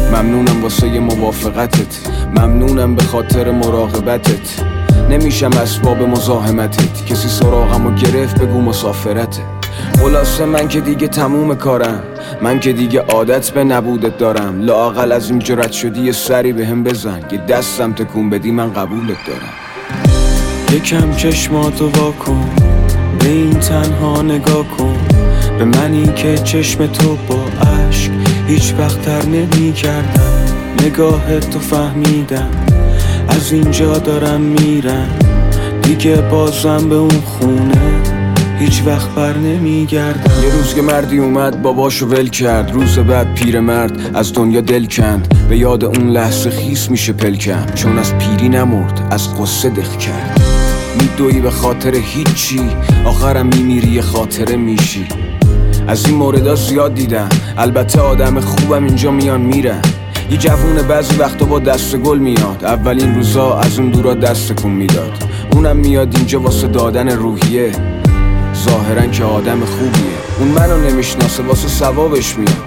ممنونم واسه موافقتت، ممنونم به خاطر مراقبتت. نمیشم اسباب مزاحمتت، کسی سراغمو گرفت بگو مسافرته. خلاصه من که دیگه تموم کارم، من که دیگه عادت به نبودت دارم. لااقل از این جرأت شدی یه سری بهم بزن، یه دستم تکون بدی من قبولت دارم. یکم چشماتو واکن، به این تنها نگاه کن، به منی که چشم تو با عشق هیچ وقتر نمی کردم. نگاهت تو فهمیدم، از اینجا دارم میرم دیگه، بازم به اون خونه هیچ وقت بر نمی گردم. یه روز که مردی اومد باباشو ول کرد، روز بعد پیر مرد از دنیا دل کند. به یاد اون لحظه خیس میشه پلکم، چون از پیری نمرد از قصه دق کرد. میدوی به خاطر هیچی، آخرم میمیری خاطره میشی. از این موردا زیاد دیدم، البته آدم خوبم اینجا میان میرن. یه جوون بعضی وقتا با دست گل میاد، اولین روزا از اون دورا دست کن میداد. اونم میاد اینجا واسه دادن روحیه، ظاهرن که آدم خوبیه. اون منو نمیشناسه واسه ثوابش میاد،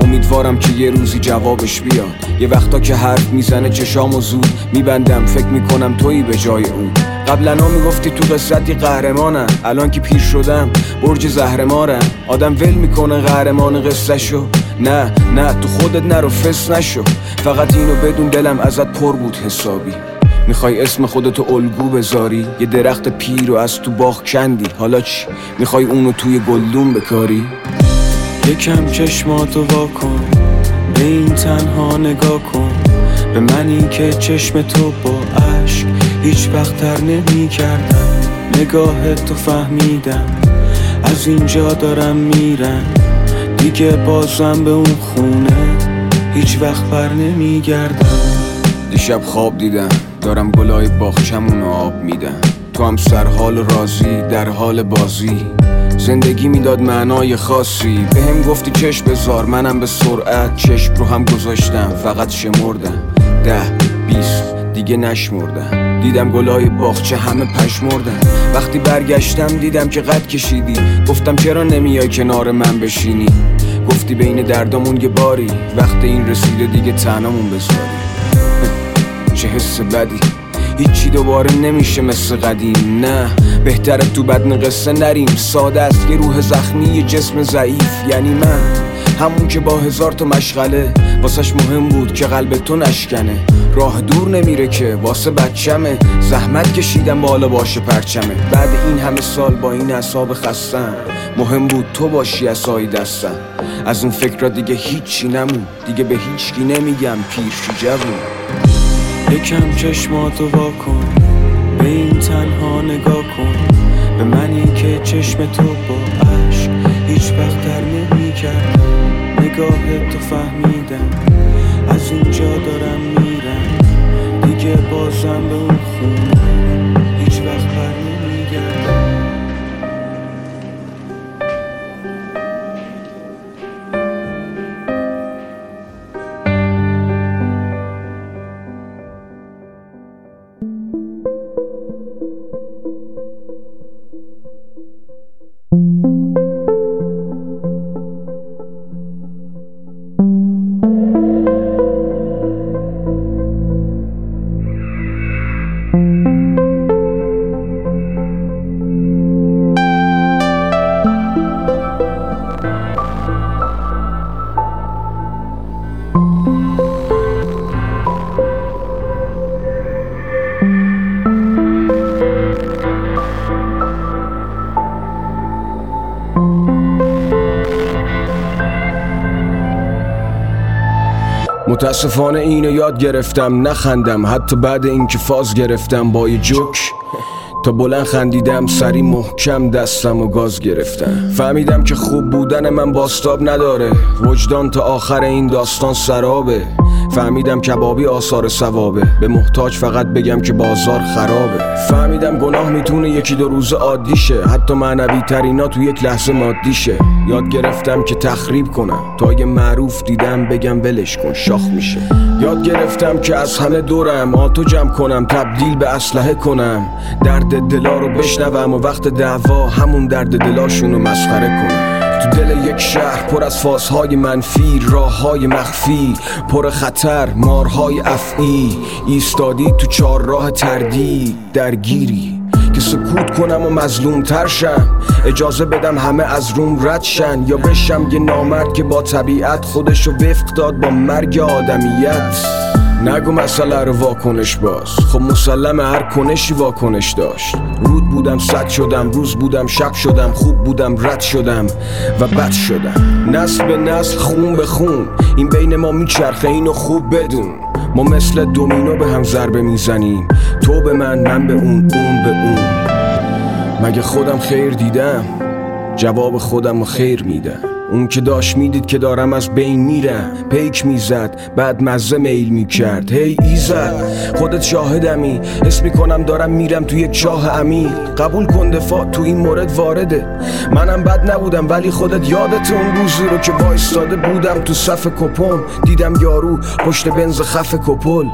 امیدوارم که یه روزی جوابش بیاد. یه وقتا که حرف میزنه چشامو زود میبندم، فکر میکنم تویی به جای اون. قبلا ها میگفتی تو قصتی قهرمانم، الان که پیر شدم برج زهرمارم. آدم ول میکنه قهرمان قصه شو، نه تو خودت نرو فس نشو. فقط اینو بدون دلم ازت پر بود حسابی، میخوای اسم خودتو الگو بذاری. یه درخت پیر رو از تو باغ کندی، حالا چی؟ میخوای اونو توی گلدون بکاری؟ یکم چشماتو واکن، به این تنها نگاه کن، به منی که چشم تو با عشق هیچ وقتر نمی کردم. نگاهت تو فهمیدم، از اینجا دارم میرم دیگه، بازم به اون خونه هیچ وقت بر نمی گردم. دیشب خواب دیدم دارم گلای باغچمونو آب میدم، تو هم سرحال و راضی در حال بازی. زندگی میداد معنای خاصی، به هم گفتی چشم بذار، منم به سرعت چشم رو هم گذاشتم. فقط شمردم 10-20 دیگه نشمردم. دیدم گلای باغچه همه پشمردن. وقتی برگشتم دیدم که قد کشیدی. گفتم چرا نمیای کنار من بشینی؟ گفتی بین دردامون یه باری، وقت این رسیده دیگه تنامون بذاری. چه حس بدی، هیچی دوباره نمیشه مثل قدیم. نه بهتره تو بدن قصه نریم. ساده است، یه روح زخمی یه جسم ضعیف. یعنی من همون که با 1000 تا مشغله واسش مهم بود که قلب تو نشکنه. راه دور نمیره که واسه بچمه، زحمت کشیدم بالا باشه پرچمه. بعد این همه سال با این اعصاب خستم، مهم بود تو باشی عصای دستم. از اون فکرها دیگه هیچی نمون. دیگه به هیچکی نمیگم پیرشی جوون. یکم چشماتو وا کن، به این تنها نگاه کن، به منی که چشم تو با عشق هیچ وقت در نمیکرد. نگاه تو فهمیدم، از اینجا دارم میرم، دیگه بازم به اون خونه هیچ وقت بر نمیگردم. متاسفانه اینو یاد گرفتم، نخندم حتی بعد اینکه فاز گرفتم با یه جوک. تا بلند خندیدم، سری محکم دستم و گاز گرفتم. فهمیدم که خوب بودن من باستاب نداره، وجدان تا آخر این داستان سرابه. فهمیدم کبابی آثار ثوابه، به محتاج فقط بگم که بازار خرابه. فهمیدم گناه میتونه یکی دو روز عادی شه، حتی معنوی ترینا تو یک لحظه مادی شه. یاد گرفتم که تخریب کنم، تا یه معروف دیدم بگم ولش کن شاخ میشه. یاد گرفتم که از همه دورم آتو جمع کنم، تبدیل به اسلحه کنم، درد دلا رو بشنوم و وقت دعوا همون درد دلاشونو مسخره کنم. تو دل یک شهر پر از فازهای منفی، راههای مخفی پر خطر، مارهای افعی. ایستادی تو چهارراه تردید، درگیری که سکوت کنم و مظلوم تر شم، اجازه بدم همه از روم رد شن، یا بشم یه نامرد که با طبیعت خودشو وفق داد با مرگ آدمیت. نگو مسئله رو واکنش باز، خب مسلم هر کنشی واکنش داشت. رود بودم سد شدم، روز بودم شب شدم، خوب بودم رد شدم و بد شدم. نسل به نسل، خون به خون، این بین ما میچرخه، اینو خوب بدون. ما مثل دومینو به هم ضربه میزنیم، تو به من، من به اون، اون به اون. مگه خودم خیر دیدم؟ جواب خودم رو خیر میدم. اون که داشت میدید که دارم از بین میرم، پیک میزد بعد مزه میل میکرد. هی ایزد خودت شاهدمی، حس میکنم دارم میرم توی یک چاه عمیق. قبول کن دفاع تو این مورد وارده، منم بد نبودم. ولی خودت یادت اون روزی رو که وایستاده بودم تو صف کپون، دیدم یارو پشت بنز خف کپل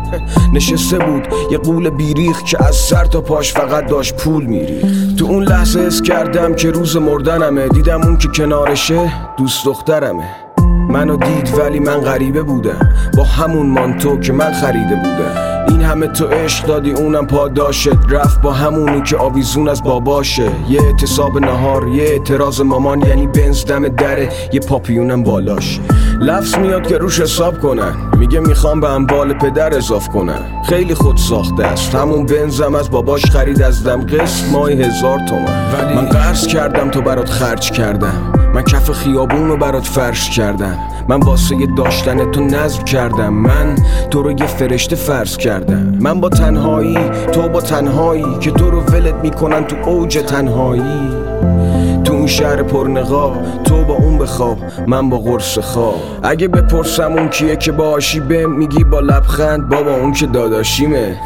نشسته بود، یه قول بیریخ که از سر تا پاش فقط داشت پول میریخ. تو اون لحظه حس کردم که روز مردنمه. دیدم اون که کنارشه دوست دخترمه. منو دید ولی من غریبه بودم، با همون مانتو که من خریده بودم. این همه تو عشق دادی، اونم پاداشت رفت با همونی که آویزون از باباشه. یه اعتصاب نهار، یه اعتراض مامان، یعنی بنز دم دره، یه پاپیونم بالاشه. لفظ میاد که روش حساب کنن، میگه میخوام به اموال پدر اضاف کنن. خیلی خود ساخته است، همون بنزم از باباش خرید از دم قسط ماهی 1000 تومن. ولی من قرض کردم تو برات خرج کردم، من کف خیابون رو برات فرش کردم، من واسه یه داشتن تو نظر کردم، من تو رو یه فرشته فرض کردم. من با تنهایی، تو با تنهایی، که تو رو ولت میکنن تو اوج تنهایی. تو اون شهر پرنقاب، تو با اون بخواب، من با قرص خواب. اگه بپرسم اون کیه که با آشی بهم میگی با لبخند بابا اون که داداشیمه.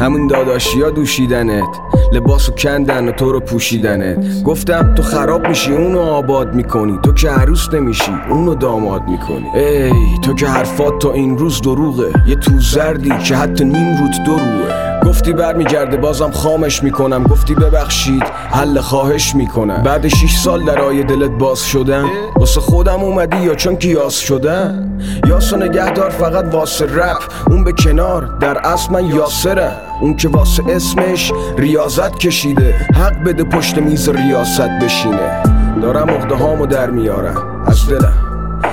همون داداشیا دوشیدنت، لباسو کندن و تو رو پوشیدنت. گفتم تو خراب میشی اونو آباد میکنی، تو که عروس نمیشی اونو داماد میکنی. ای تو که حرفات تا این روز دروغه، یه تو زردی که حتی نیم روت دو روه. گفتی برمیگرده بازم خامش میکنم، گفتی ببخشید حل خواهش میکنم. بعد 6 سال درای دلت باز شدم، واسه خودم اومدی یا چون که یاس شدم؟ یاسو نگهدار فقط واسه رپ، اون به کنار، در اصل من یاسرم. اون که واسه اسمش ریاضت کشیده، حق بده پشت میز ریاست بشینه. دارم عقده هامو در میارم از دلم،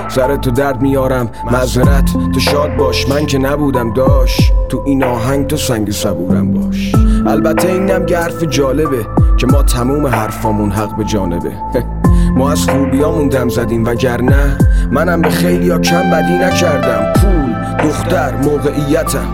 سرتو درد میارم معذرت، تو شاد باش من که نبودم داش، تو این آهنگ تو سنگ صبورم باش. البته اینم که حرف جالبه که ما تموم حرفامون حق به جانبه. ما از خوبیامون دم زدیم وگرنه منم به خیلی ها کم بدی نکردم. پول، دختر، موقعیتم،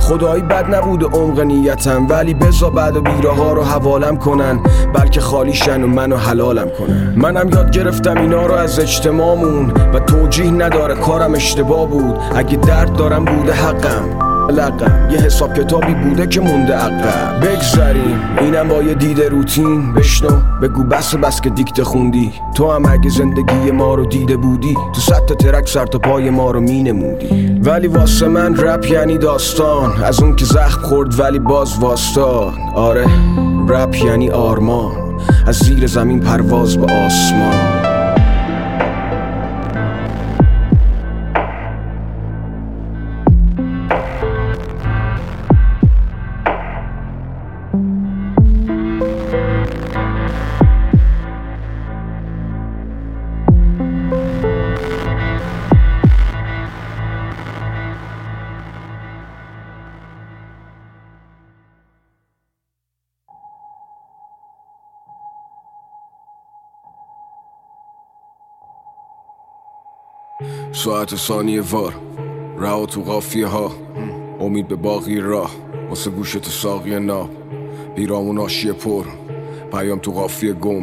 خدایی بد نبود عمق نیتم، ولی بزا بعد و بیره ها رو حوالم کنن، بلکه خالیشن و منو حلالم کنن. منم یاد گرفتم اینا رو از اجتماعمون و توجیه نداره کارم اشتباه بود. اگه درد دارم بوده حقم لقم، یه حساب کتابی بوده که مونده عقب. بگذاریم اینم با یه دیده روتین، بشنو بگو بس که دیکته خوندی. تو هم اگه زندگی ما رو دیده بودی، تو صد تا ترک سر تا پای ما رو مینمودی. ولی واسه من رپ یعنی داستان، از اون که زخم خورد ولی باز واسطان. آره رپ یعنی آرمان، از زیر زمین پرواز به آسمان. ساعت ثانیه وار رها تو قافیه ها، امید به باقی راه، واسه گوشت ساقی ناب، پیرامون آشیه پر، پیام تو قافیه گم،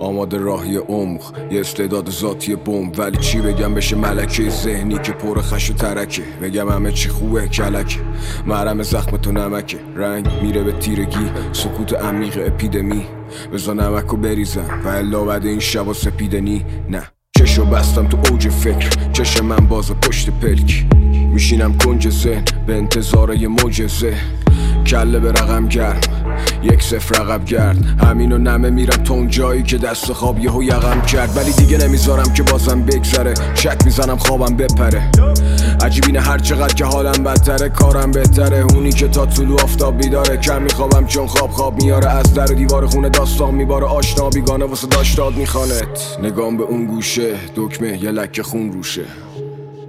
آماده راهی عمق، یه استعداد ذاتی بمب. ولی چی بگم بشه ملکه ذهنی که پر خش و ترکه، بگم همه چی خوبه کلکه، محرم زخم تو نمکه. رنگ میره به تیرگی، سکوت عمیق اپیدمی، بزا نمکو بریزم و الا بعد این شبا سپیدنی. نه چشو بستم تو اوج فکر، چشم من باز پشت پلک، میشینم کنج ذهن به انتظار یه معجزه. کله به رقم گرم، 1-0 رقم گرد، همینو نمه میرم تو اون جایی که دست خواب یهو یقم کرد. ولی دیگه نمیذارم که بازم بگذره، شک میزنم خوابم بپره. عجیب اینه هر چقدر که حالم بدتره کارم بهتره. اونی که تا طلوع آفتاب بیداره، کم میخوابم چون خواب میاره. از در و دیوار خونه داستان میباره، آشنا بیگانه واسه داشتاد میخوانت. نگام به اون گوشه، دکمه یه لکه خون روشه،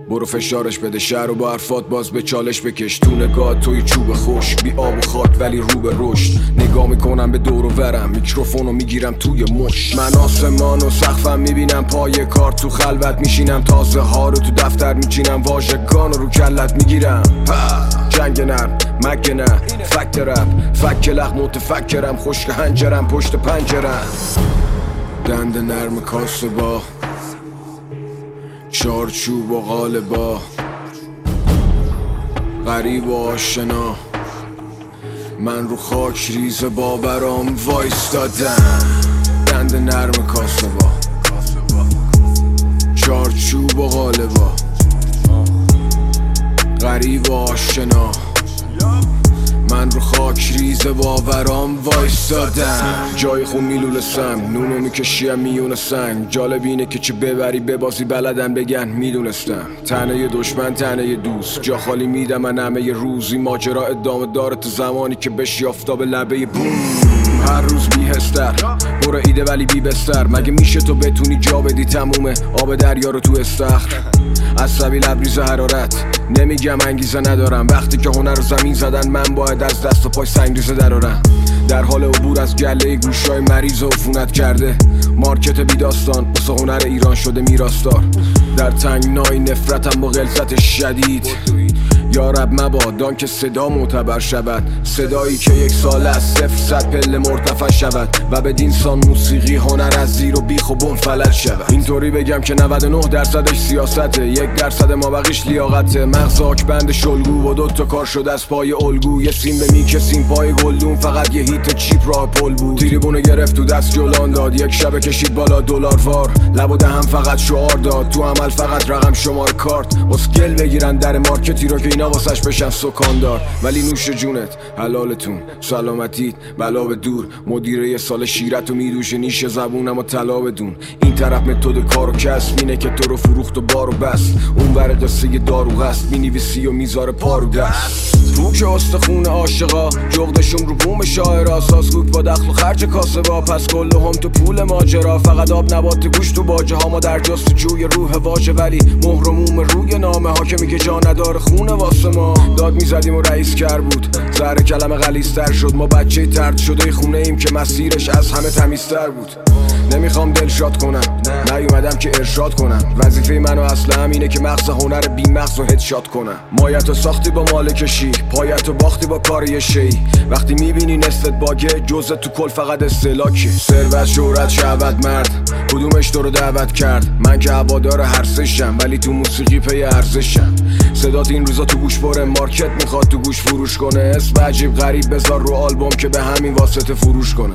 برو فشارش بده شهر و با حرفات باز به چالش بکش. تو نگاه توی چوب خوش، بی آب و خاک ولی رو به رشد. نگاه میکنم به دور و برم، میکروفونو میگیرم توی مش. من آسمان و سقفم میبینم، پای کار تو خلوت میشینم، تازه ها رو تو دفتر میچینم، واژگان رو کلت میگیرم. جنگ نرم مگه نه، فک رپ فک لغ، متفکرم خشک هنجرم پشت پنجرم. دند نرم کاسه با چارچوب و غالبا، غریب و آشنا، من رو خاک ریز با برام وایستادم. دند نرم کاسه با چارچوب و غالبا، غریب و آشنا، من رو خاک ریز باورام وایستادم. جای خون میلولسم، نونو میکشیم میون سنگ. جالب اینه که چه ببری ببازی بلدم بگن میدونستم. تنه یه دشمن تنه یه دوست، جا خالی میدم من همه یه روزی. ماجرا ادامه داره تو زمانی که بشی آفتاب لبه بوم. هر روز بی هستر برو ایده ولی بی بستر، مگه میشه تو بتونی جا بدی تمومه آب دریا رو تو استخر؟ عصبی لبریز حرارت، نمیگم انگیزه ندارم. وقتی که هنر رو زمین زدن من باید از دست و پای سنگریزه درارم. در حال عبور از گله گوشای مریض و عفونت کرده، مارکت بی داستان واسه هنر ایران شده میراستار. در تنگنای نفرتم با غلظت شدید، یارب مبادان که صدا معتبر شود، صدایی که یک سال از 0 تا 100 پله مرتفع شود و بدین سان موسیقی هنر از زیر و بیخ و بن فلج شود. اینطوری بگم که 99% سیاسته، 1% ما بقیش لیاقته. مغز آکبند شلگو و دوتا کار شد از پای الگو، یه سیم به میکه سیم پای گلدون، فقط یه هیت چیپ راه پل بود. تریبونو گرفت تو دست جلان داد، یک شب کشید بالا $وار، لب و دهن فقط شعار داد، تو عمل فقط رقم شمار کارت. اسکل بگیرن در مارکتی رو که اینا واسش بشن سکاندار. ولی نوش جونت، حلالتون، سلامتیت بلا به دور، مدیره یه سال شیرت و میدوشه نیش زبونم و طلا بدون. این طرف متد کار و کسب اینه که تو رو فروخت و بار و بست، اون ور قصه دارو غصب مینویسی و میذاره پا رو دست. تو که استخون عاشقا جغدشون رو بوم شاعرا، ساسکوک با دخل و خرج کاسبا، پس کل هم تو پول ماجرا. فقط آب نبات گوش تو باجه ها، ما در جستجوی روح واژه، ولی مهرموم روی نامه ها که میگه جا نداره خونه واسه ما. داد میزدیم و رئیس کر بود، زهر کلمه غلیظتر شد، ما بچه ترد شده خونه ایم که مسیرش از همه تمیزتر بود. نمیخوام دلشاد کنم، نیومدم که ارشاد کنم، وظیفه منو اصلا همینه که مغز هنر بی مغز رو هدشات کنم. مایتو ساختی با مالکشی، پایتو باختی با کار یه شی، وقتی میبینی نستت باگه جزء تو کل فقط استهلاکی. ثروت شهرت شهوت مرد، کدومش تو رو دعوت کرد؟ من که هوادار هر سشم ولی تو موسیقی پی ارزشم. صدات این روزا تو گوش بره، مارکت میخواد تو گوش فروش کنه، اسم عجیب غریب بذار رو آلبوم که به همین واسطه فروش کنه.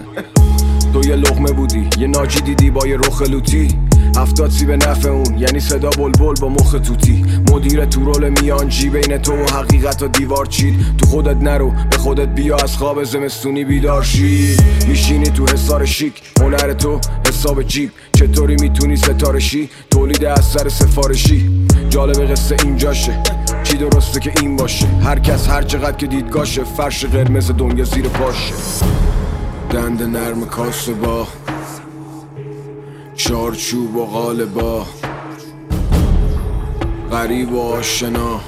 تو یه لقمه بودی، یه ناجی دیدی با یه رخ لوتی، 70 سی به نفع اون یعنی صدا بلبل با مخ توتی. مدیر تو رول میانجی بین تو و حقیقت و دیوار چید، تو خودت نرو به خودت بیا، از خواب زمستونی بیدار شی. میشینی تو حصار شیک، هنر تو حساب جیب، چطوری میتونی ستارشی؟ تولید اثر سفارشی. جالب قصه اینجاشه، چی درسته که این باشه، هر کس هر چقدر که دیدگاشه، فرش قرمز دنیا زیر پاشه. دند نرم کاسبا، چارچوب و قالبا، غریب و آشنا،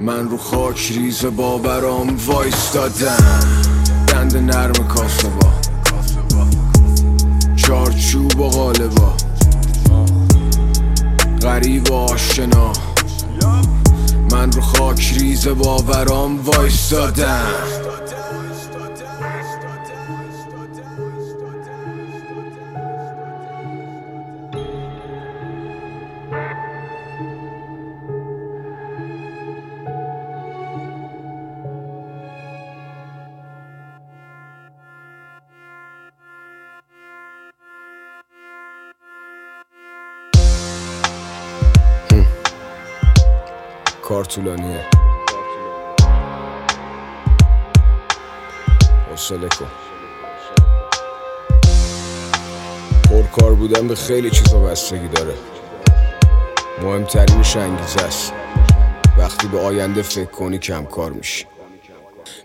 من رو خاک ریز با برام وایستادم. دند نرم کاسبا، چارچوب و قالبا، غریب و آشنا، من رو خاک ریز با برام وایستادم. کار طولانیه، حوصله کن. پرکار بودن به خیلی چیزا بستگی داره، مهمترینش انگیزه است. وقتی به آینده فکر کنی کم کار میشی.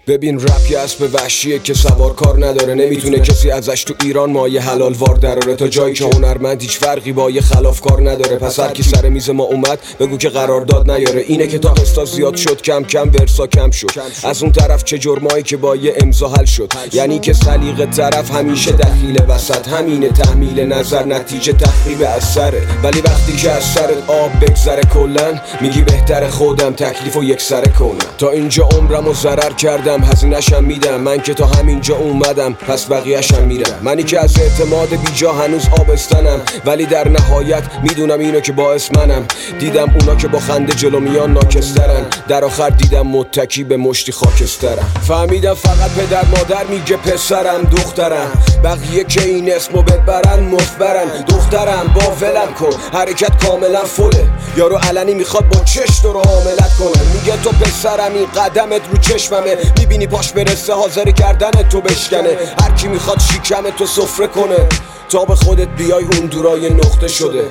ببین رپ یه اسب وحشیه که سوار کار نداره، نمیتونه کسی ازش تو ایران مایه حلال وار دراره. تا جایی که هنرمند هیچ فرقی با یه خلافکار نداره، پس هر کی سر میز ما اومد بگو که قرارداد نیاره. اینه که تا قسطا زیاد شد کم کم ورسا کم شد، از اون طرف چه جرمایی که با یه امضا حل شد. یعنی که سلیقه طرف همیشه دخیل وسط، همینه تحمیل نظر نتیجه تخریب اثره. ولی وقتی که از سرت آب بگذره کلا میگی بهتر خودم تکلیفو یکسره کنم. تا اینجا عمرمو ضرر کردم، هزینه‌شم میدم، من که تا همینجا اومدم پس بقیه‌شم میرم. منی که از اعتماد بیجا هنوز آبستنم، ولی در نهایت میدونم اینو که باعث منم. دیدم اونا که با خنده جلو میان ناکسترن، در آخر دیدم متکی به مشتی خاکسترن. فهمیدم فقط پدر مادر میگه پسرم دخترم، بقیه که این اسمو ببرن مفبرن. دخترم با ولم کن، حرکت کاملا فله، یارو علنی میخواد با چش تو رو حاملت کنه. میگه تو پسرم، این قدمت رو چشممه، میبینی پاش برسه حاضر کردن تو بشکنه. هر کی میخواد شیکم تو سفره کنه، تا به خودت بیای اون دورای نقطه شده.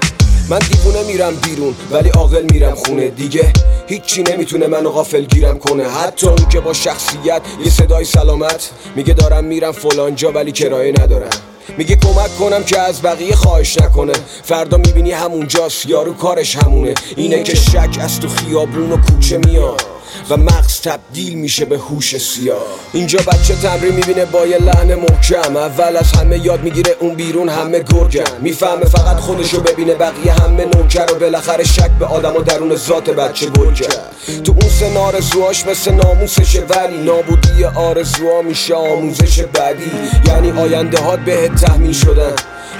من دیوونه میرم بیرون ولی عاقل میرم خونه، دیگه هیچی نمیتونه منو غافل گیرم کنه. حتی اون که با شخصیت یه صدای سلامت میگه دارم میرم فلانجا ولی کرایه ندارم، میگه کمک کنم که از بقیه خواهش نکنه. فردا میبینی همونجاست، یارو کارش همونه. اینه که شک از تو خیابون و کوچه میاد، و مغز تبدیل میشه به هوش سیاه. اینجا بچه تمرین میبینه با یه لحن محکم، اول از همه یاد میگیره، اون بیرون همه گرگن، میفهمه فقط خودشو ببینه، بقیه همه نوکر، و بالاخره شک به آدم و درون ذات بچه گل کرد. تو اون سن آرزوهاش مثل ناموسشه، ولی نابودی آرزوها میشه آموزش بعدی، یعنی آینده هات بهت تحمیل شدن.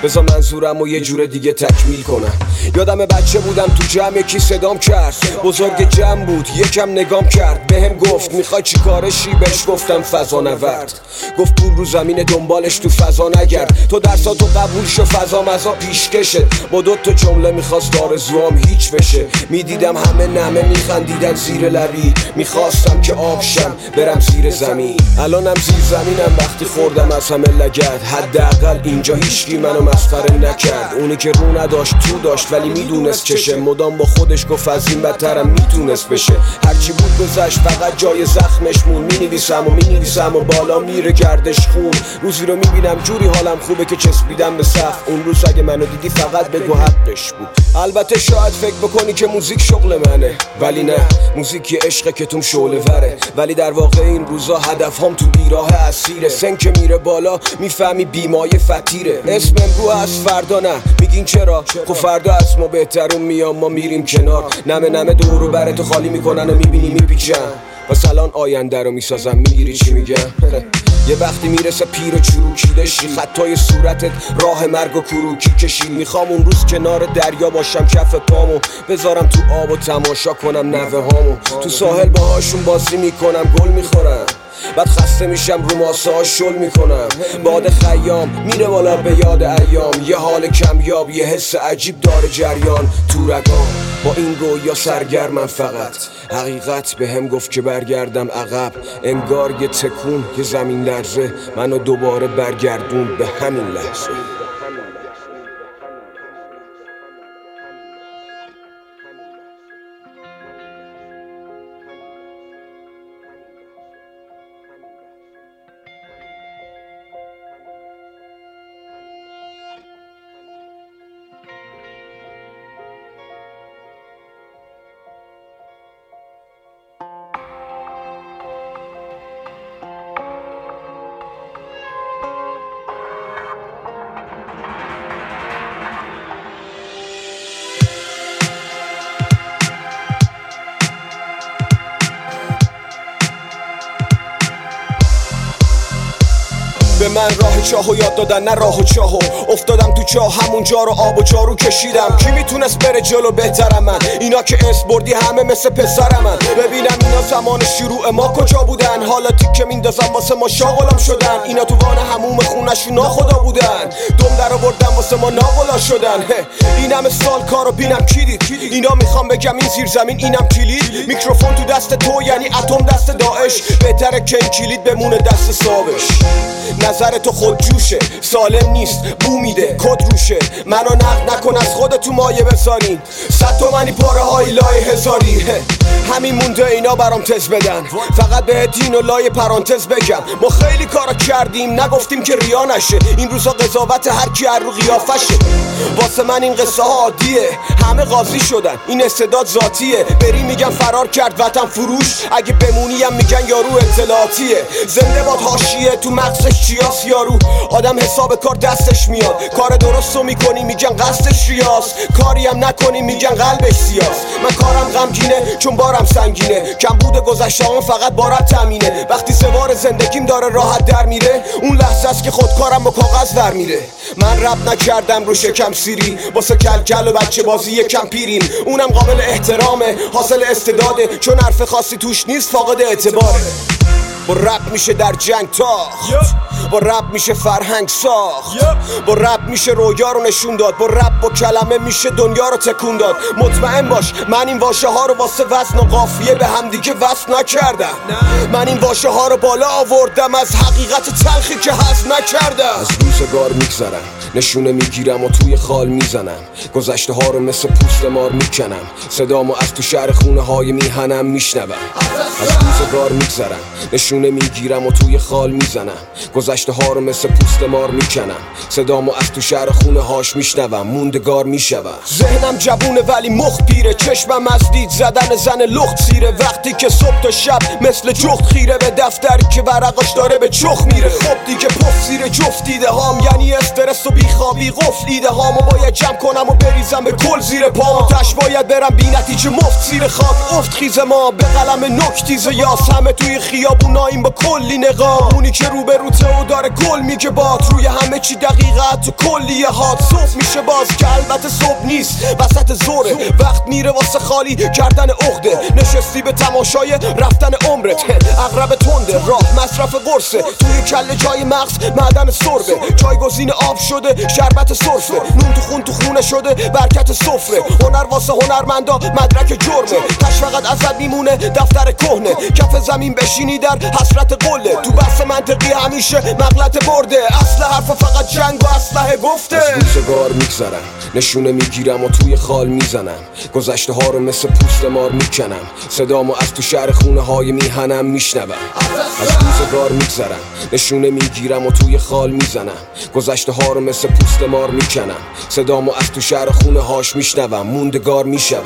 بذار منظورم و یه جور دیگه تکمیل کنم. یادم بچه بودم تو جمع، یکی صدام کرد، بزرگ جمع بود یکم نگام کرد، بهم گفت میخوای چی کارشی؟ بهش گفتم فضا نورد. گفت پول رو زمین دنبالش، تو فضا نگرد، تو درساتو قبول شو، فضا مزا پیشکشه. با دوتا جمله میخواست آرزوام هیچ بشه، میدیدم همه نمه میخندیدن زیر لبی، میخواستم که آبشم برم زیر زمین. الانم زیر زمینم وقتی خوردم از همه لگد، حداقل اینجا هیچکی منو مسخره نکرد. اونی که رو نداشت تو داشت، ولی میدونست چشه، مدام با خودش گفت از این بدترم میتونست بشه. هرچی بود گذشت، فقط جای زخمش مون، مینویسم و بالا میره گردش خون. روزی رو میبینم جوری حالم خوبه که چسبیدم به سقف. اون روز اگه منو دیدی فقط بگو حقش بود. البته شاید فکر بکنی که موزیک شغل منه، ولی نه، موزیک یه عشقه که توم شعله وره، ولی در واقع این روزا هدفهام تو بیراه اسیره. سن که میره بالا میفهمی بیمایه فتیره. اسم امرو از فردا نه، میگین چرا؟ خب فردا از ما بهترون میام، ما میریم کنار، نمه دورو براتو خالی میکنن و میبینی میپیچن. پس الان آینده رو میسازم، میگیری چی میگم؟ یه وقتی میرسه پیر و چروکیده شی، خطای صورتت راه مرگ و کروکی کشی. میخوام اون روز کنار دریا باشم، کف پامو بذارم تو آب و تماشا کنم نوه هامو، تو ساحل باهاشون بازی میکنم، گل میخورم، بعد خسته میشم رو ماسه ها شل میکنم. باد خیام میره بالا به یاد ایام، یه حال کمیاب، یه حس عجیب داره جریان تو رگام. با این رویا سرگرمم، فقط حقیقت بهم گفت که برگردم عقب، انگار یه تکون، یه زمین لرزه منو دوباره برگردون به همین لحظه. من راه چاهو یاد دادن، نه راه و چاهو، افتادم تو چاه، همونجا رو آب و چارو کشیدم. کی میتونست بره جلو بهترم من؟ اینا که اسم بردی همه مثل پسرم من. ببینم اینا زمان شروع ما کجا بودن، حالا تیکه میندازم واسه ما شاغلم شدن. اینا تو وان هموم خونشون ناخدا بودن، دم در آوردن واسه ما ناغلا شدن. این همه سال کارو بینم کی دید؟ اینا میخوام بگم این زیر زمین، اینم کلید، میکروفون تو دست تو، یعنی اتم دست داعش، بهتره که این کلید بمونه دست ساوش. نظر تو خود جوشه، سالم نیست، بو میده، کد روشه، منو نقد نکن، از خودتو مایه بزارین، 100 تومنی پاره های لای هزاری. همین مونده اینا برام تز بدن، فقط به دین و لای پرانتز بگم ما خیلی کارا کردیم، نگفتیم که ریا نشه. این روزا قضاوت هر کی هر رو قیافشه، واسه من این قصه ها عادیه، همه قاضی شدن، این استعداد ذاتیه. بری میگن فرار کرد وطن فروش، اگه بمونیم میگن یارو اطلاعاتیه. زنده باد حاشیه، تو مغزش چیاس یارو، آدم حساب کار دستش میاد، کار درستو میکنی میگن قصدش ریاست، کاری هم نکنی میگن قلبش سیاست. من کارم غمگینه چون بارم سنگینه، کمبود گذشته‌ام فقط بارت تامینه. وقتی سوار زندگیم داره راحت در میره، اون لحظه است که خودکارم با کاغذ در میره. من رب نکردم رو شکم سیری، واسه کلکل و بچه بازی یکم پیریم، اونم قابل احترامه، حاصل استعداده، چون حرف خاصی توش نیست، فاقد اعتباره. با رپ میشه در جنگ تاخت، با رپ میشه فرهنگ ساخت، با رپ میشه رویا رو نشون داد، با رپ با کلمه میشه دنیا رو تکون داد. مطمئن باش من این واژه ها رو واسه وزن و قافیه به همدیگه وصل نکردم، من این واژه ها رو بالا آوردم، از حقیقت تلخی که حذف نکردم. از روزگار میگذرم، نشونه میگیرم و توی خال میزنم، گذشته ها رو مثل پوست مار میکنم، صدامو از تو شهر خونه های میهنم میشنوم، از روزگار میگذرم، نشونه میگیرم و توی خال میزنم، گذشته ها رو مثل پوست مار میکنم، صدامو از تو شهر خونه هاش میشنوم، موندگار میشوم. ذهنم جوونه ولی مخ پیره، چشمم از دید زدن زن لخت سیره، وقتی که صبح تا شب مثل جخت خیره به دفتر که ورقاش داره به چخ میره. خب دیگه پف زیر جفت دیده هام، یعنی استرس و بیخوابی قفل دیده هامو باید جمع کنم و بریزم به کل زیر پام، تش باید برم بی نتیجه مفت زیر خاک. افت خیز ما به قلم نکتیز یاس، همه توی خیابوناییم با کلی نقاب، اونی که رو به روته و داره گل میگه باد، روی همه چی دقیقه تو کلی هات. صبح میشه باز که البته صبح نیست، وسط زوره، وقت میره واسه خالی کردن عقده، نشستی به تماشای رفتن عمرت. عقرب تنده راه مصرف قرصه، توی کله جای مغز معدن سربه، جایگزین آب شده شربت سرفه، نون تو خون تو خونه شده برکت سفره، هنر واسه هنرمندا مدرک جرمه، تش فقط ازت میمونه دفتر کهنه، کف زمین بشینی در حسرت قله، تو بحث منطقی همیشه مغلط برده، اصل حرف فقط جنگ و اسلحه گفته. روزگار میگذرم، نشونه میگیرم و توی خال میزنم، گذشته ها رو مثل پوست مار میکنم، صدامو از تو شهر خونه های میهنم میشنوم. از روزگار میگذرم، نشونه میگیرم و توی خال میزنم، گذشته ها رو مثل پوست مار میکنم، صدامو از تو شهر خونه هاش میشنوم، موندگار میشوم.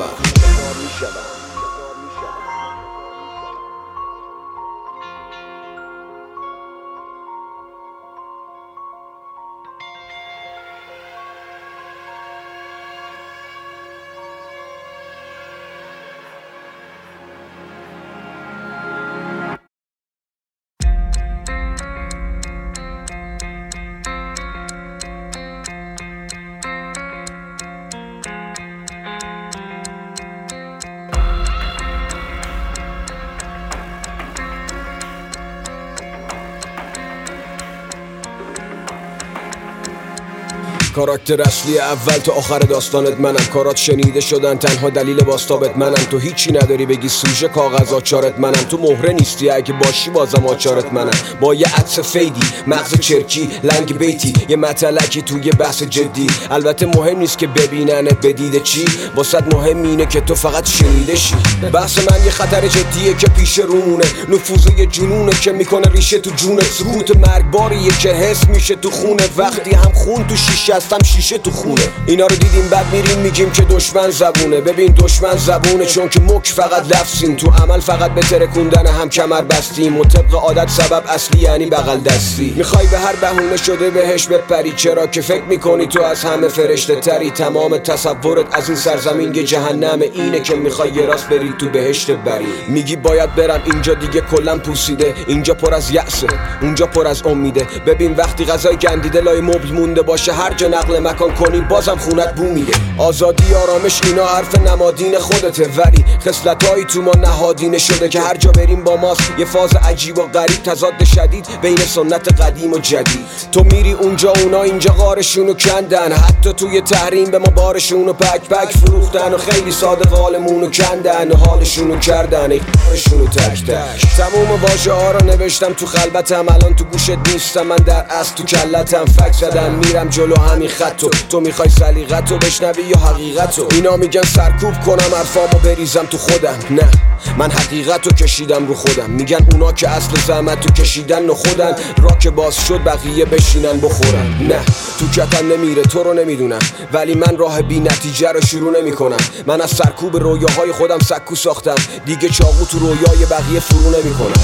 کاراکتر اصلی اول تا آخر داستانت منم، کارات شنیده شدن تنها دلیل باستابت منم، تو هیچی نداری بگی سوژه کاغذ آچارت منم، تو مهره نیستی اگه باشی بازم آچارت منم، با یه عدس فیدی مغز چرکی لنگ بیتی، یه متلکی توی بحث جدی، البته مهم نیست که ببیننت بدیده چی، واسد مهم اینه که تو فقط شنیده شی. بحث من یه خطر جدیه که پیش رومونه، نفوذ یه جنونه که میکنه ریشه تو جونت، سکوت مرگباریه که حس میشه تو خونه، وقتی هم خون تو شیشه هم شیشه تو خونه. اینا رو دیدیم بعد میریم میگیم که دشمن زبونه، ببین دشمن زبونه چون که مک فقط لفظین، تو عمل فقط به ترکوندن هم کمر بستیم، و طبق عادت سبب اصلی یعنی بغل دستی، میخوای به هر بهونه شده بهش بپری، چرا که فکر میکنی تو از همه فرشته تری، تمام تصورت از این سرزمین یه جهنمه، اینه که میخوای یه راست بری تو بهشت بری، میگی باید برم اینجا دیگه کلا پوسیده، اینجا پر از یأسه اونجا پر از امیده، ببین وقتی غذای گندیده لای مبل مونده باشه، هر نقل مکان کنی بازم خونت بو میده. آزادی آرامش اینا حرف نمادین خودته، ولی خصلتایی تو ما نهادینه شده که هر جا بریم با ماست، یه فاز عجیب و غریب تضاد شدید بین سنت قدیم و جدید، تو میری اونجا اونا اینجا غارشونو کندن، حتی توی تحریم به ما بارشونو پک پک فروختن، و خیلی ساده قالمونو کندن و حالشونو کردن، ای کارشونو تک تک. تموم واژه ها رو نوشتم تو خلبتم، الان تو گوشت نیستم من در اصل تو کلتم، فک زدم میرم جلو همین خطو، تو میخوای سلیقتو بشنوی یا حقیقتو، اینا میگن سرکوب کنم حرفامو بریزم تو خودم، نه من حقیقتو کشیدم رو خودم، میگن اونا که اصل زحمتو کشیدن و خودن، را که باز شد بقیه بشینن بخورن، نه تو کتم نمیره تو رو نمیدونم، ولی من راه بی نتیجه رو شروع نمیکنم، من از سرکوب رویاهای خودم سکو ساختم، دیگه چاقو تو رویای بقیه فرو نمیکنم.